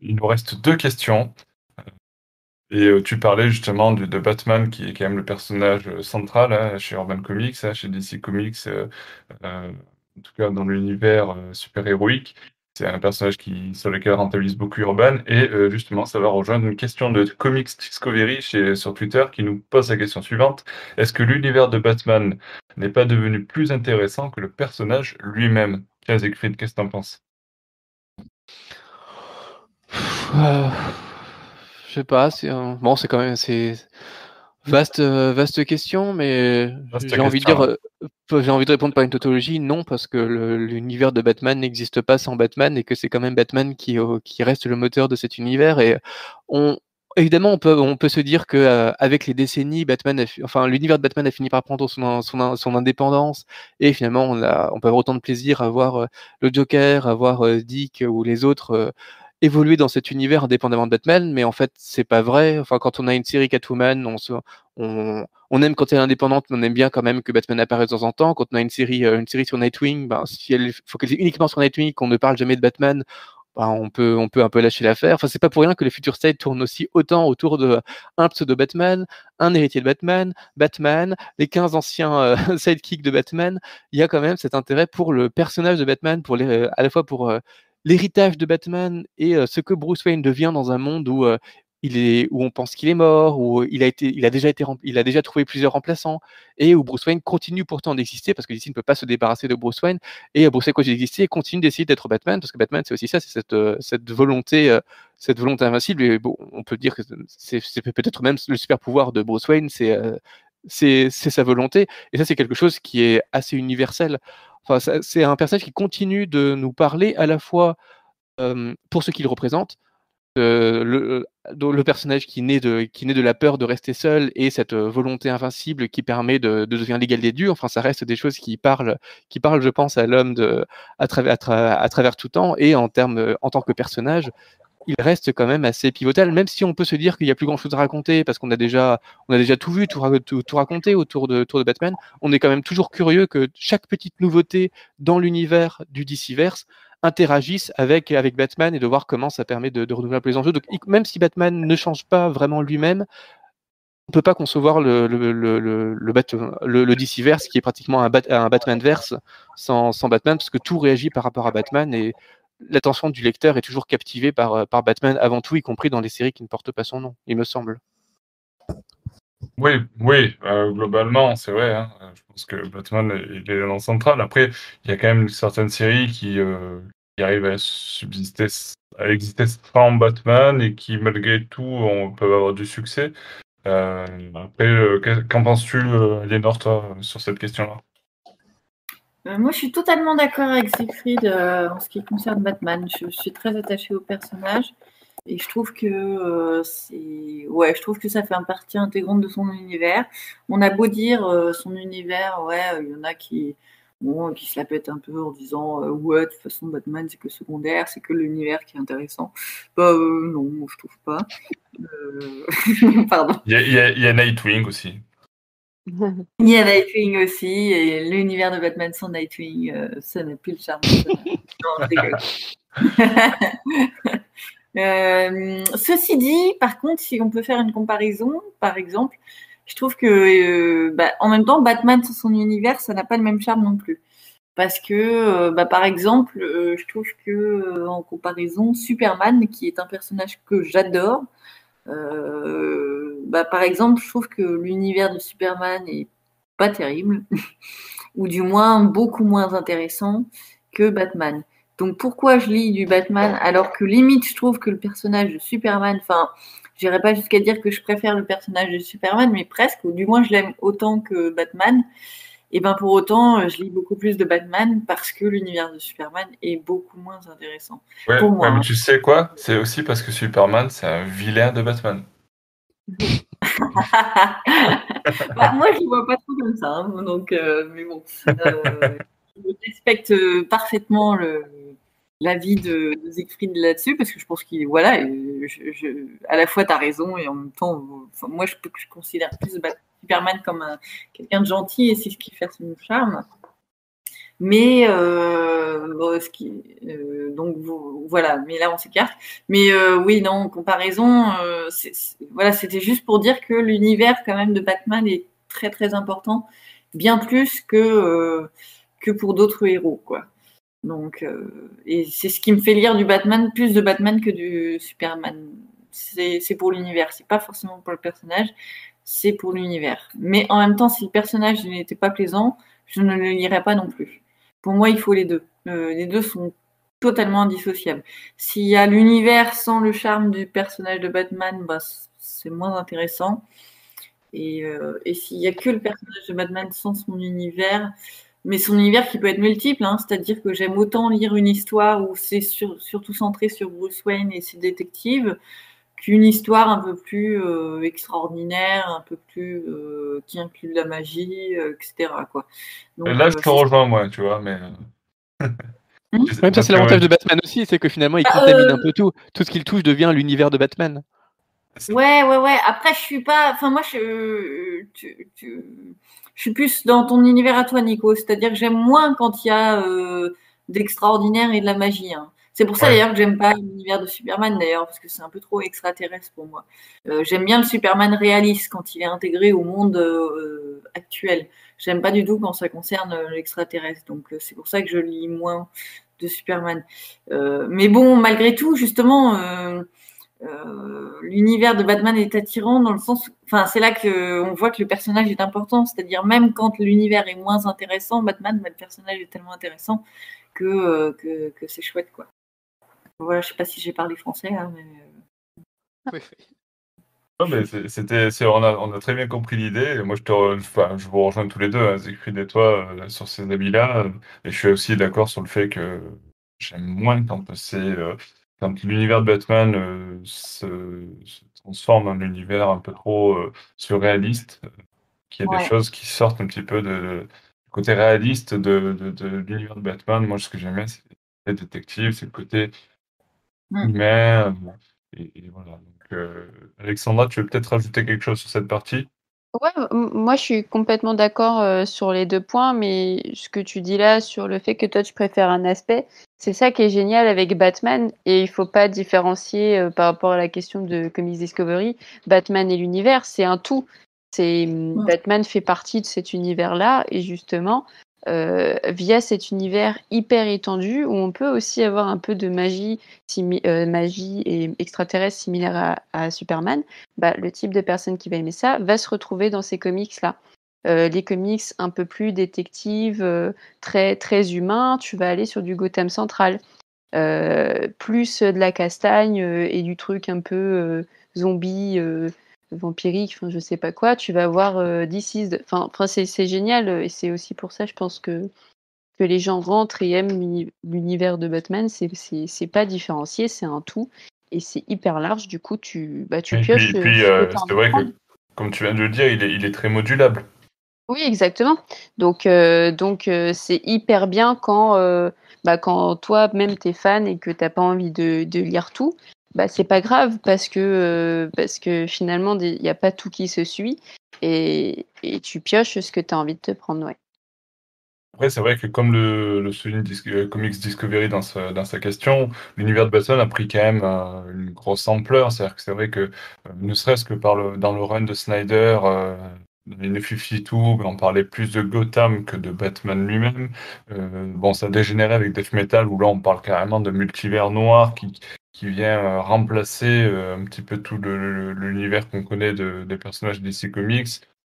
il nous reste deux questions. Et tu parlais justement de Batman, qui est quand même le personnage central chez Urban Comics, chez DC Comics, en tout cas dans l'univers super-héroïque. C'est un personnage sur lequel rentabilise beaucoup Urban. Et justement, ça va rejoindre une question de Comics Discovery sur Twitter, qui nous pose la question suivante. Est-ce que l'univers de Batman n'est pas devenu plus intéressant que le personnage lui-même? Tiens, Siegfried, qu'est-ce que t'en penses? Je sais pas, c'est quand même vaste question, mais j'ai envie de répondre par une tautologie, non, parce que l'univers de Batman n'existe pas sans Batman et que c'est quand même Batman qui reste le moteur de cet univers. Et évidemment, on peut se dire que avec les décennies, l'univers de Batman a fini par prendre son indépendance, et finalement, on peut avoir autant de plaisir à voir le Joker, à voir Dick ou les autres évoluer dans cet univers indépendamment de Batman, mais en fait, c'est pas vrai. Enfin, quand on a une série Catwoman, on aime quand elle est indépendante, mais on aime bien quand même que Batman apparaisse de temps en temps. Quand on a une série sur Nightwing, faut qu'elle soit uniquement sur Nightwing, qu'on ne parle jamais de Batman. On peut un peu lâcher l'affaire. Enfin, c'est pas pour rien que le Future State tourne aussi autant autour de un pseudo Batman, un héritier de Batman, Batman, les 15 anciens sidekicks de Batman. Il y a quand même cet intérêt pour le personnage de Batman, à la fois pour l'héritage de Batman et ce que Bruce Wayne devient dans un monde où où on pense qu'il est mort, où il a déjà trouvé plusieurs remplaçants, et où Bruce Wayne continue pourtant d'exister, parce que DC ne peut pas se débarrasser de Bruce Wayne, et Bruce Wayne continue d'exister et continue d'essayer d'être Batman, parce que Batman, c'est aussi ça, c'est cette volonté invincible, et bon, on peut dire que c'est peut-être même le super pouvoir de Bruce Wayne, c'est sa volonté, et ça c'est quelque chose qui est assez universel. Enfin, c'est un personnage qui continue de nous parler à la fois pour ce qu'il représente, le personnage qui naît de la peur de rester seul et cette volonté invincible qui permet de devenir l'égal des dieux. Enfin, ça reste des choses qui parlent, je pense, à l'homme à travers tout temps, et en tant que personnage, il reste quand même assez pivotal, même si on peut se dire qu'il n'y a plus grand chose à raconter parce qu'on a déjà tout vu, tout raconté autour de Batman. On est quand même toujours curieux que chaque petite nouveauté dans l'univers du DCverse interagissent avec Batman, et de voir comment ça permet de renouveler un peu les enjeux. Donc, même si Batman ne change pas vraiment lui-même, on ne peut pas concevoir le DC-verse, qui est pratiquement un Batman-verse sans Batman, parce que tout réagit par rapport à Batman, et l'attention du lecteur est toujours captivée par Batman avant tout, y compris dans les séries qui ne portent pas son nom, il me semble. Oui, globalement, c'est vrai. Hein. Je pense que Batman, il est dans le central. Après, il y a quand même certaines séries qui arrivent à subsister, à exister sans Batman, et qui, malgré tout, peuvent avoir du succès. Après, qu'en penses-tu, Aliénor, toi, sur cette question-là ? Moi, je suis totalement d'accord avec Siegfried en ce qui concerne Batman. Je suis très attachée au personnage. Et je trouve que ça fait un partie intégrante de son univers. On a beau dire son univers, il y en a qui se la pètent un peu en disant de toute façon Batman c'est que secondaire, c'est que l'univers qui est intéressant. Non, je trouve pas. Pardon. Il y a Nightwing aussi. Il y a Nightwing aussi, et l'univers de Batman sans Nightwing, ça n'a plus le charme. Non, c'est ceci dit, par contre, si on peut faire une comparaison, par exemple, je trouve que, en même temps, Batman sans son univers, ça n'a pas le même charme non plus. Parce que, par exemple, je trouve que, en comparaison, Superman, qui est un personnage que j'adore, par exemple, je trouve que l'univers de Superman est pas terrible, ou du moins beaucoup moins intéressant que Batman. Donc pourquoi je lis du Batman alors que limite je trouve que le personnage de Superman, enfin, j'irai pas jusqu'à dire que je préfère le personnage de Superman, mais presque, ou du moins je l'aime autant que Batman. Et ben pour autant, je lis beaucoup plus de Batman parce que l'univers de Superman est beaucoup moins intéressant. Ouais, pour moi. Ouais, mais tu sais quoi ? C'est aussi parce que Superman, c'est un vilain de Batman. Moi, je le vois pas trop comme ça, hein, donc mais bon. Je respecte parfaitement l'avis de Siegfried là-dessus, parce que je pense qu'il, voilà, à la fois t'as raison, et en même temps, moi je considère plus Superman comme quelqu'un de gentil, et c'est ce qui fait son charme. Mais donc voilà, mais là on s'écarte. Mais oui, non, en comparaison, voilà, c'était juste pour dire que l'univers quand même de Batman est très très important, bien plus que pour d'autres héros, quoi. Donc, et c'est ce qui me fait lire du Batman, plus de Batman que du Superman. C'est pour l'univers, c'est pas forcément pour le personnage, c'est pour l'univers. Mais en même temps, si le personnage n'était pas plaisant, je ne le lirais pas non plus. Pour moi, il faut les deux. Les deux sont totalement indissociables. S'il y a l'univers sans le charme du personnage de Batman, c'est moins intéressant. Et s'il y a que le personnage de Batman sans son univers... Mais son univers qui peut être multiple, hein, c'est-à-dire que j'aime autant lire une histoire où c'est surtout centré sur Bruce Wayne et ses détectives qu'une histoire un peu plus extraordinaire, un peu plus qui inclut de la magie, etc. quoi. Donc, là, je te rejoins, moi, tu vois, mais... Même ça, c'est l'avantage de Batman aussi, c'est que finalement, il contamine un peu tout. Tout ce qu'il touche devient l'univers de Batman. Ouais. Après, je suis pas... Enfin, moi, je suis plus dans ton univers à toi, Nico. C'est-à-dire que j'aime moins quand il y a d'extraordinaire et de la magie. Hein. C'est pour ça, d'ailleurs, que j'aime pas l'univers de Superman, d'ailleurs, parce que c'est un peu trop extraterrestre pour moi. J'aime bien le Superman réaliste quand il est intégré au monde actuel. J'aime pas du tout quand ça concerne l'extraterrestre. Donc, c'est pour ça que je lis moins de Superman. Mais bon, malgré tout, justement... l'univers de Batman est attirant dans le sens, enfin c'est là qu'on voit que le personnage est important, c'est-à-dire même quand l'univers est moins intéressant, Batman, le personnage est tellement intéressant que c'est chouette quoi. Voilà, je sais pas si j'ai parlé français hein, mais. Oui. Non, mais on a très bien compris l'idée. Et moi, je vous rejoins tous les deux, hein, Siegfried et toi, sur ces habits-là. Et je suis aussi d'accord sur le fait que j'aime moins quand c'est quand l'univers de Batman se transforme en un univers un peu trop surréaliste, qu'il y a des choses qui sortent un petit peu du côté réaliste de l'univers de Batman. Moi, ce que j'aime bien, c'est les détectives, c'est le côté humain. Et voilà. Donc, Alexandra, tu veux peut-être rajouter quelque chose sur cette partie ? Ouais, moi je suis complètement d'accord sur les deux points, mais ce que tu dis là sur le fait que toi tu préfères un aspect, c'est ça qui est génial avec Batman, et il faut pas différencier par rapport à la question de Comics Discovery, Batman et l'univers, c'est un tout. Batman fait partie de cet univers-là, et justement, via cet univers hyper étendu, où on peut aussi avoir un peu de magie, magie et extraterrestre similaire à Superman, bah, le type de personne qui va aimer ça va se retrouver dans ces comics-là. Les comics un peu plus détectives, très, très humains, tu vas aller sur du Gotham Central. Plus de la castagne et du truc un peu zombie, vampirique, enfin je sais pas quoi, tu vas voir c'est génial, et c'est aussi pour ça je pense que les gens rentrent et aiment l'univers de Batman, c'est pas différencié, c'est un tout et c'est hyper large, du coup tu pioches. Et puis c'est vrai que comme tu viens de le dire, il est très modulable. Oui, exactement. Donc, c'est hyper bien quand toi-même t'es fan et que t'as pas envie de lire tout. Bah, c'est pas grave parce que finalement il n'y a pas tout qui se suit et tu pioches ce que tu as envie de te prendre. Ouais. Après, c'est vrai que comme le souligne Comics Discovery dans sa question, l'univers de Batman a pris quand même une grosse ampleur. C'est-à-dire que c'est vrai que ne serait-ce que dans le run de Snyder, les 952, on parlait plus de Gotham que de Batman lui-même. Ça dégénérait avec Death Metal où là on parle carrément de multivers noir qui vient remplacer un petit peu tout l'univers qu'on connaît des personnages DC Comics.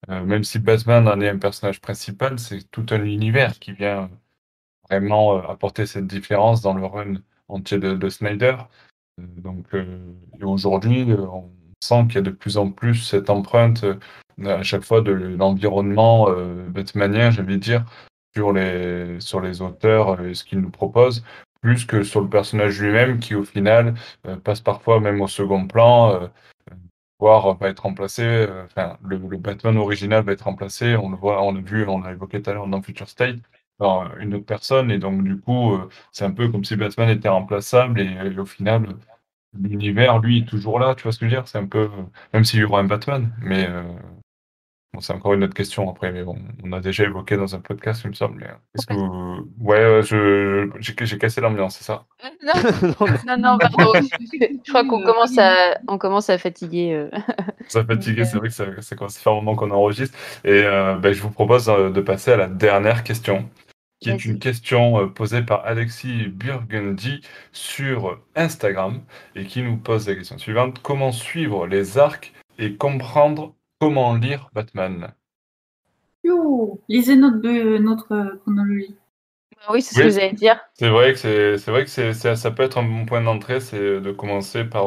Même si Batman en est un personnage principal, c'est tout un univers qui vient vraiment apporter cette différence dans le run entier de Snyder. Et aujourd'hui, on sent qu'il y a de plus en plus cette empreinte à chaque fois de l'environnement batmanien, j'allais dire, sur les auteurs et ce qu'ils nous proposent, plus que sur le personnage lui-même qui, au final, passe parfois même au second plan, voire va être remplacé. Le Batman original va être remplacé. On le voit, on l'a vu, on l'a évoqué tout à l'heure dans Future State, par une autre personne. Et donc, du coup, c'est un peu comme si Batman était remplaçable. Et au final, l'univers, lui, est toujours là. Tu vois ce que je veux dire ? C'est un peu... Même s'il y aura un Batman, mais... c'est encore une autre question après, mais bon, on a déjà évoqué dans un podcast, il me semble. Est-ce que vous... Ouais, j'ai cassé l'ambiance, c'est ça ? Non, pardon. Je crois qu'on commence à fatiguer. Ça fatiguer, c'est vrai que c'est quand ça fait un moment qu'on enregistre. Et je vous propose de passer à la dernière question, qui est une question posée par Alexis Burgundy sur Instagram, et qui nous pose la question suivante. Comment suivre les arcs et comprendre comment lire Batman ? Lisez notre chronologie. Oui, c'est ce que j'allais dire. C'est vrai que ça peut être un bon point d'entrée, c'est de commencer par...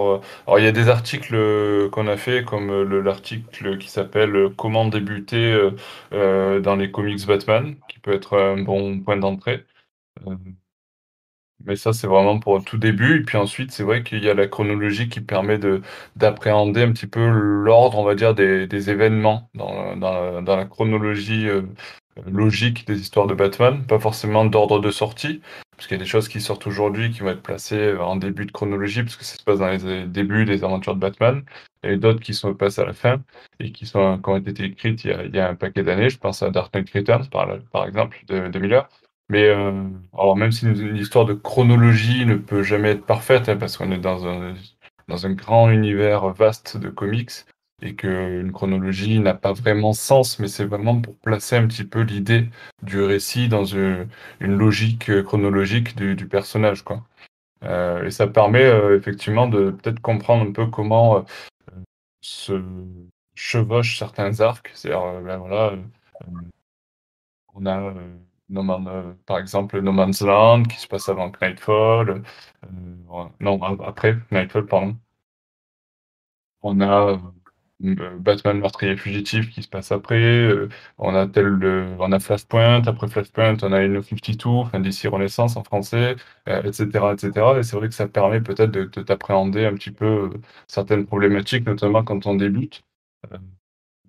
Alors, il y a des articles qu'on a fait, comme l'article qui s'appelle « Comment débuter dans les comics Batman », qui peut être un bon point d'entrée. Mais ça, c'est vraiment pour le tout début. Et puis ensuite, c'est vrai qu'il y a la chronologie qui permet de d'appréhender un petit peu l'ordre, on va dire, des événements dans la chronologie logique des histoires de Batman. Pas forcément d'ordre de sortie, parce qu'il y a des choses qui sortent aujourd'hui qui vont être placées en début de chronologie, parce que ça se passe dans les débuts des aventures de Batman, et d'autres qui sont passées à la fin, et qui ont été écrites il y a un paquet d'années. Je pense à Dark Knight Returns, par exemple, de Miller. Mais alors même si une histoire de chronologie ne peut jamais être parfaite, hein, parce qu'on est dans un grand univers vaste de comics et qu'une chronologie n'a pas vraiment sens, mais c'est vraiment pour placer un petit peu l'idée du récit dans une logique chronologique du personnage, quoi. Et ça permet effectivement de peut-être comprendre un peu comment se chevauchent certains arcs. C'est-à-dire, on a... par exemple, No Man's Land, qui se passe avant Knightfall. Après Knightfall, pardon. On a Batman meurtrier fugitif qui se passe après. On a Flashpoint. Après Flashpoint, on a Alien 52, enfin, DC Renaissance en français, etc., etc. Et c'est vrai que ça permet peut-être de t'appréhender un petit peu certaines problématiques, notamment quand on débute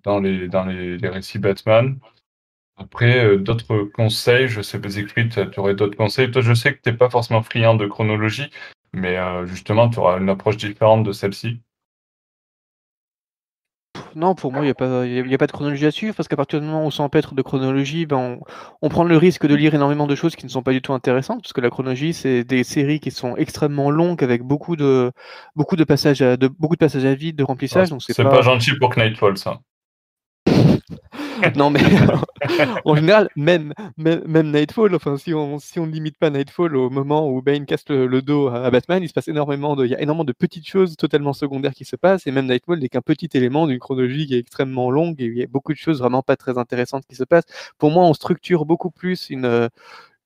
dans les récits Batman. Après, d'autres conseils, je sais pas, Siegfried, tu aurais d'autres conseils. Toi, je sais que tu n'es pas forcément friand de chronologie, mais justement, tu auras une approche différente de celle-ci. Non, pour moi, il n'y a pas de chronologie à suivre, parce qu'à partir du moment où on s'empêtre de chronologie, on prend le risque de lire énormément de choses qui ne sont pas du tout intéressantes, parce que la chronologie, c'est des séries qui sont extrêmement longues, avec beaucoup de passages à vide, de remplissage. Donc c'est pas gentil pour Knightfall, ça. Non mais en général, même Knightfall, enfin, si on ne limite pas Knightfall au moment où Bane casse le dos à Batman, il y a énormément de petites choses totalement secondaires qui se passent, et même Knightfall n'est qu'un petit élément d'une chronologie qui est extrêmement longue, et il y a beaucoup de choses vraiment pas très intéressantes qui se passent. Pour moi, on structure beaucoup plus une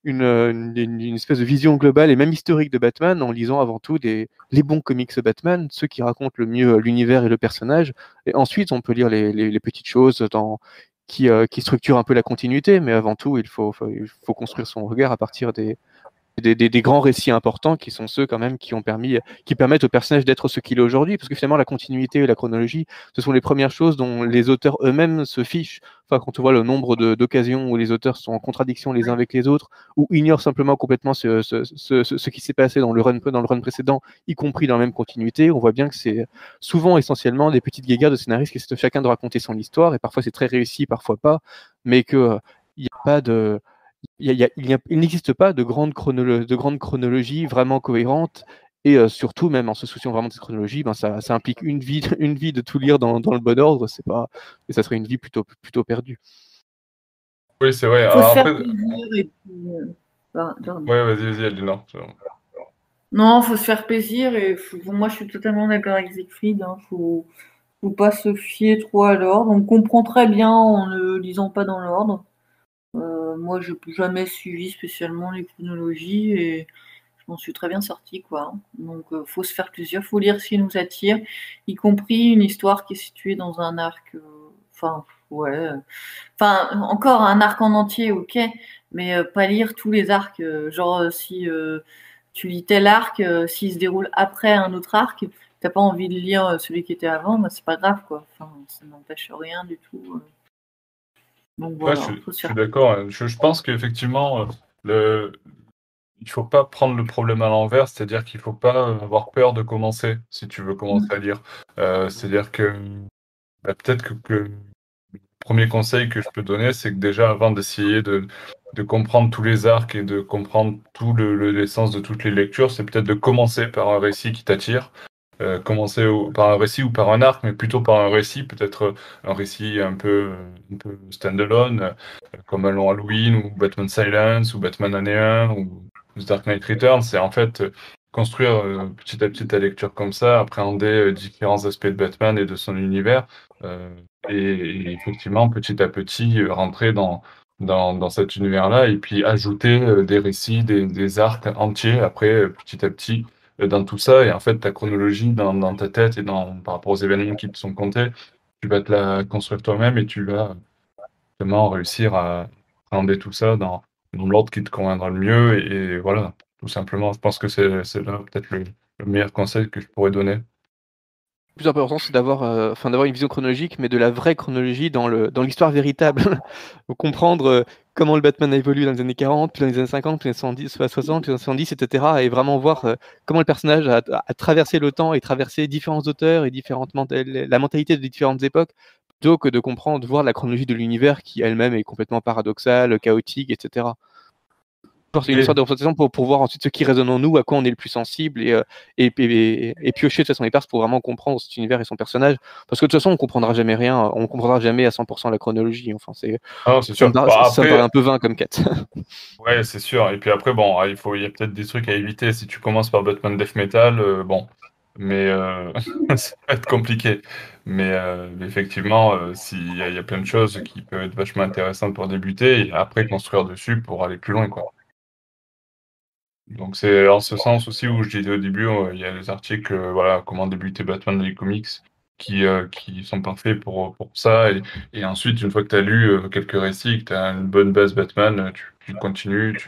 espèce de vision globale et même historique de Batman en lisant avant tout les bons comics Batman, ceux qui racontent le mieux l'univers et le personnage, et ensuite on peut lire les petites choses qui structurent un peu la continuité, mais avant tout il faut construire son regard à partir des grands récits importants qui sont ceux quand même qui permettent au personnage d'être ce qu'il est aujourd'hui, parce que finalement la continuité et la chronologie, ce sont les premières choses dont les auteurs eux-mêmes se fichent. Enfin, quand on voit le nombre d'occasions où les auteurs sont en contradiction les uns avec les autres, ou ignorent simplement complètement ce qui s'est passé dans le run précédent, y compris dans la même continuité, on voit bien que c'est souvent essentiellement des petites guéguerres de scénaristes qui essaient chacun de raconter son histoire, et parfois c'est très réussi, parfois pas, mais il n'existe pas de grande chronologie vraiment cohérente, et surtout, même en se souciant vraiment de cette chronologie, ça implique une vie de tout lire dans le bon ordre, et ça serait une vie plutôt perdue. Oui, c'est vrai. Alors, après... vas-y, Aliénor. Non, il faut se faire plaisir, et moi je suis totalement d'accord avec Siegfried, hein, faut pas se fier trop à l'ordre, on comprend très bien en ne lisant pas dans l'ordre. Moi, je n'ai jamais suivi spécialement les chronologies et je m'en suis très bien sortie, quoi. Donc, il faut se faire plaisir, il faut lire ce qui nous attire, y compris une histoire qui est située dans un arc. Encore un arc en entier, ok, mais pas lire tous les arcs. Si tu lis tel arc, s'il se déroule après un autre arc, tu n'as pas envie de lire celui qui était avant, c'est pas grave, quoi. Enfin, ça n'empêche rien du tout. Donc voilà, ouais, je suis d'accord. Je pense qu'effectivement, il ne faut pas prendre le problème à l'envers, c'est-à-dire qu'il ne faut pas avoir peur de commencer, si tu veux commencer à lire. C'est-à-dire que peut-être que le premier conseil que je peux donner, c'est que déjà, avant d'essayer de comprendre tous les arcs et de comprendre tout l'essence de toutes les lectures, c'est peut-être de commencer par un récit qui t'attire. Par un récit ou par un arc, mais plutôt par un récit, peut-être un récit un peu stand-alone, comme Allons Halloween, ou Batman Silence, ou Batman Année 1, ou The Dark Knight Returns. C'est en fait construire petit à petit ta lecture comme ça, appréhender différents aspects de Batman et de son univers, et effectivement, petit à petit, rentrer dans cet univers-là, et puis ajouter des récits, des arcs entiers, après, petit à petit, dans tout ça, et en fait ta chronologie dans ta tête et par rapport aux événements qui te sont comptés, tu vas te la construire toi-même et tu vas justement réussir à appréhender tout ça dans l'ordre qui te conviendra le mieux, et voilà, tout simplement. Je pense que c'est là peut-être le meilleur conseil que je pourrais donner. Le plus important, c'est d'avoir une vision chronologique, mais de la vraie chronologie dans l'histoire véritable. Comprendre comment le Batman a évolué dans les années 40, puis dans les années 50, puis dans les années 60, puis dans les années 70, etc. Et vraiment voir comment le personnage a traversé le temps et traversé différents auteurs et la mentalité de différentes époques, plutôt que de comprendre, de voir la chronologie de l'univers qui elle-même est complètement paradoxale, chaotique, etc. C'est une histoire de représentation pour voir ensuite ce qui résonne en nous, à quoi on est le plus sensible et piocher de toute façon les perses pour vraiment comprendre cet univers et son personnage, parce que de toute façon on comprendra jamais à 100% la chronologie, enfin c'est sûr. Ça me paraît un peu vain comme quête. Ouais, c'est sûr. Et puis après il y a peut-être des trucs à éviter si tu commences par Batman Death Metal, ça va être compliqué. Mais effectivement, s'il y a plein de choses qui peuvent être vachement intéressantes pour débuter et après construire dessus pour aller plus loin, quoi. Donc c'est en ce sens aussi où je disais au début, il y a des articles, comment débuter Batman dans les comics, qui sont parfaits pour ça. Et ensuite, une fois que tu as lu quelques récits, que tu as une bonne base Batman, tu continues,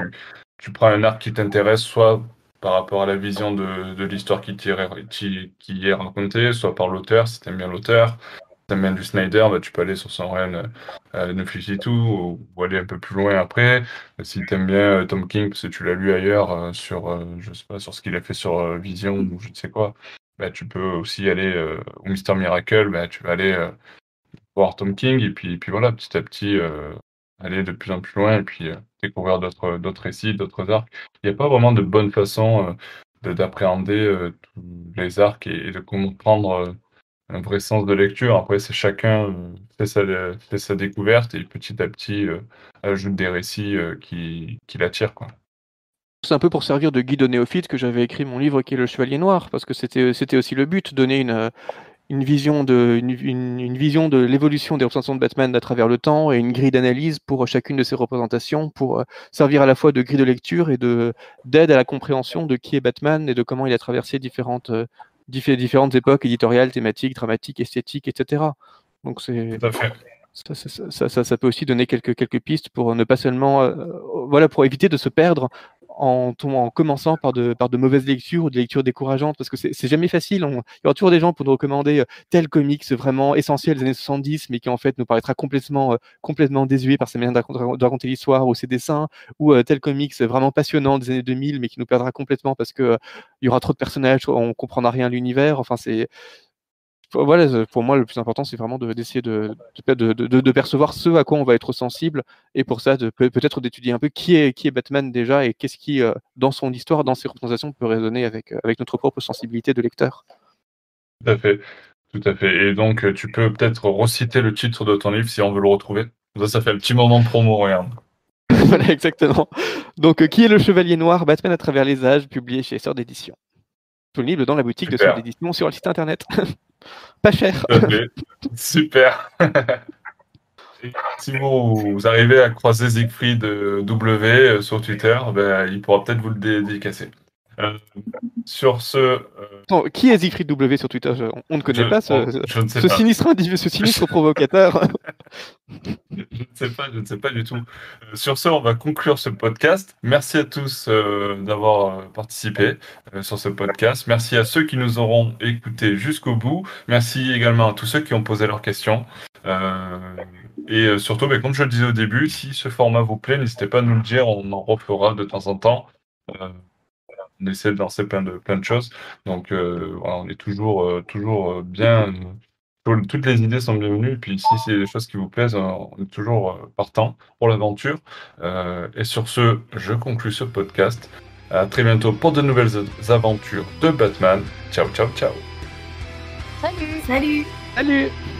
tu prends un arc qui t'intéresse, soit par rapport à la vision de l'histoire qui est racontée, soit par l'auteur, si tu aimes bien l'auteur. Si tu aimes bien du Snyder, tu peux aller sur son run de 52 ou aller un peu plus loin après. Si tu aimes bien Tom King, parce que tu l'as lu ailleurs, je sais pas, sur ce qu'il a fait sur Vision ou je ne sais quoi, tu peux aussi aller au Mister Miracle, tu vas aller voir Tom King et puis voilà, petit à petit, aller de plus en plus loin et puis découvrir d'autres récits, d'autres arcs. Il n'y a pas vraiment de bonne façon d'appréhender tous les arcs et de comprendre un vrai sens de lecture. Après, c'est chacun fait sa découverte et petit à petit ajoute des récits qui l'attirent, quoi. C'est un peu pour servir de guide aux néophytes que j'avais écrit mon livre qui est Le Chevalier Noir, parce que c'était aussi le but, donner une vision de l'évolution des représentations de Batman à travers le temps et une grille d'analyse pour chacune de ces représentations, pour servir à la fois de grille de lecture et d'aide à la compréhension de qui est Batman et de comment il a traversé différentes époques éditoriales, thématiques, dramatiques, esthétiques, etc. Donc ça peut aussi donner quelques pistes pour ne pas seulement pour éviter de se perdre en commençant par de mauvaises lectures ou des lectures décourageantes, parce que c'est jamais facile. Il y aura toujours des gens pour nous recommander tel comics vraiment essentiel des années 70, mais qui en fait nous paraîtra complètement désuet par sa manière de raconter l'histoire ou ses dessins, ou tel comics vraiment passionnant des années 2000, mais qui nous perdra complètement parce que il y aura trop de personnages, on comprendra rien à l'univers. Enfin, pour moi, le plus important, c'est vraiment d'essayer de percevoir ce à quoi on va être sensible, et pour ça, peut-être d'étudier un peu qui est Batman déjà, et qu'est-ce qui, dans son histoire, dans ses représentations, peut résonner avec notre propre sensibilité de lecteur. Tout à fait, tout à fait. Et donc, tu peux peut-être reciter le titre de ton livre si on veut le retrouver. Ça fait un petit moment de promo, regarde. Voilà, exactement. Donc, Qui est le Chevalier Noir, Batman à travers les âges, publié chez Sœurs d'édition. Disponible dans la boutique de Sœurs d'édition sur le site internet. Pas cher. Super. Si vous arrivez à croiser Siegfried W sur Twitter, il pourra peut-être vous le dédicacer. Sur ce... Attends, qui est Siegfried W sur Twitter ? On ne connaît pas ce sinistre individu, ce sinistre provocateur. Je ne sais pas du tout. Sur ce, on va conclure ce podcast. Merci à tous d'avoir participé sur ce podcast. Merci à ceux qui nous auront écoutés jusqu'au bout. Merci également à tous ceux qui ont posé leurs questions. Et surtout, comme je le disais au début, si ce format vous plaît, n'hésitez pas à nous le dire. On en refera de temps en temps. On essaie de lancer plein de choses. Donc, on est toujours bien... Toutes les idées sont bienvenues, puis si c'est des choses qui vous plaisent, on est toujours partant pour l'aventure. Et sur ce, je conclue ce podcast. À très bientôt pour de nouvelles aventures de Batman. Ciao, ciao, ciao. Salut. Salut. Salut.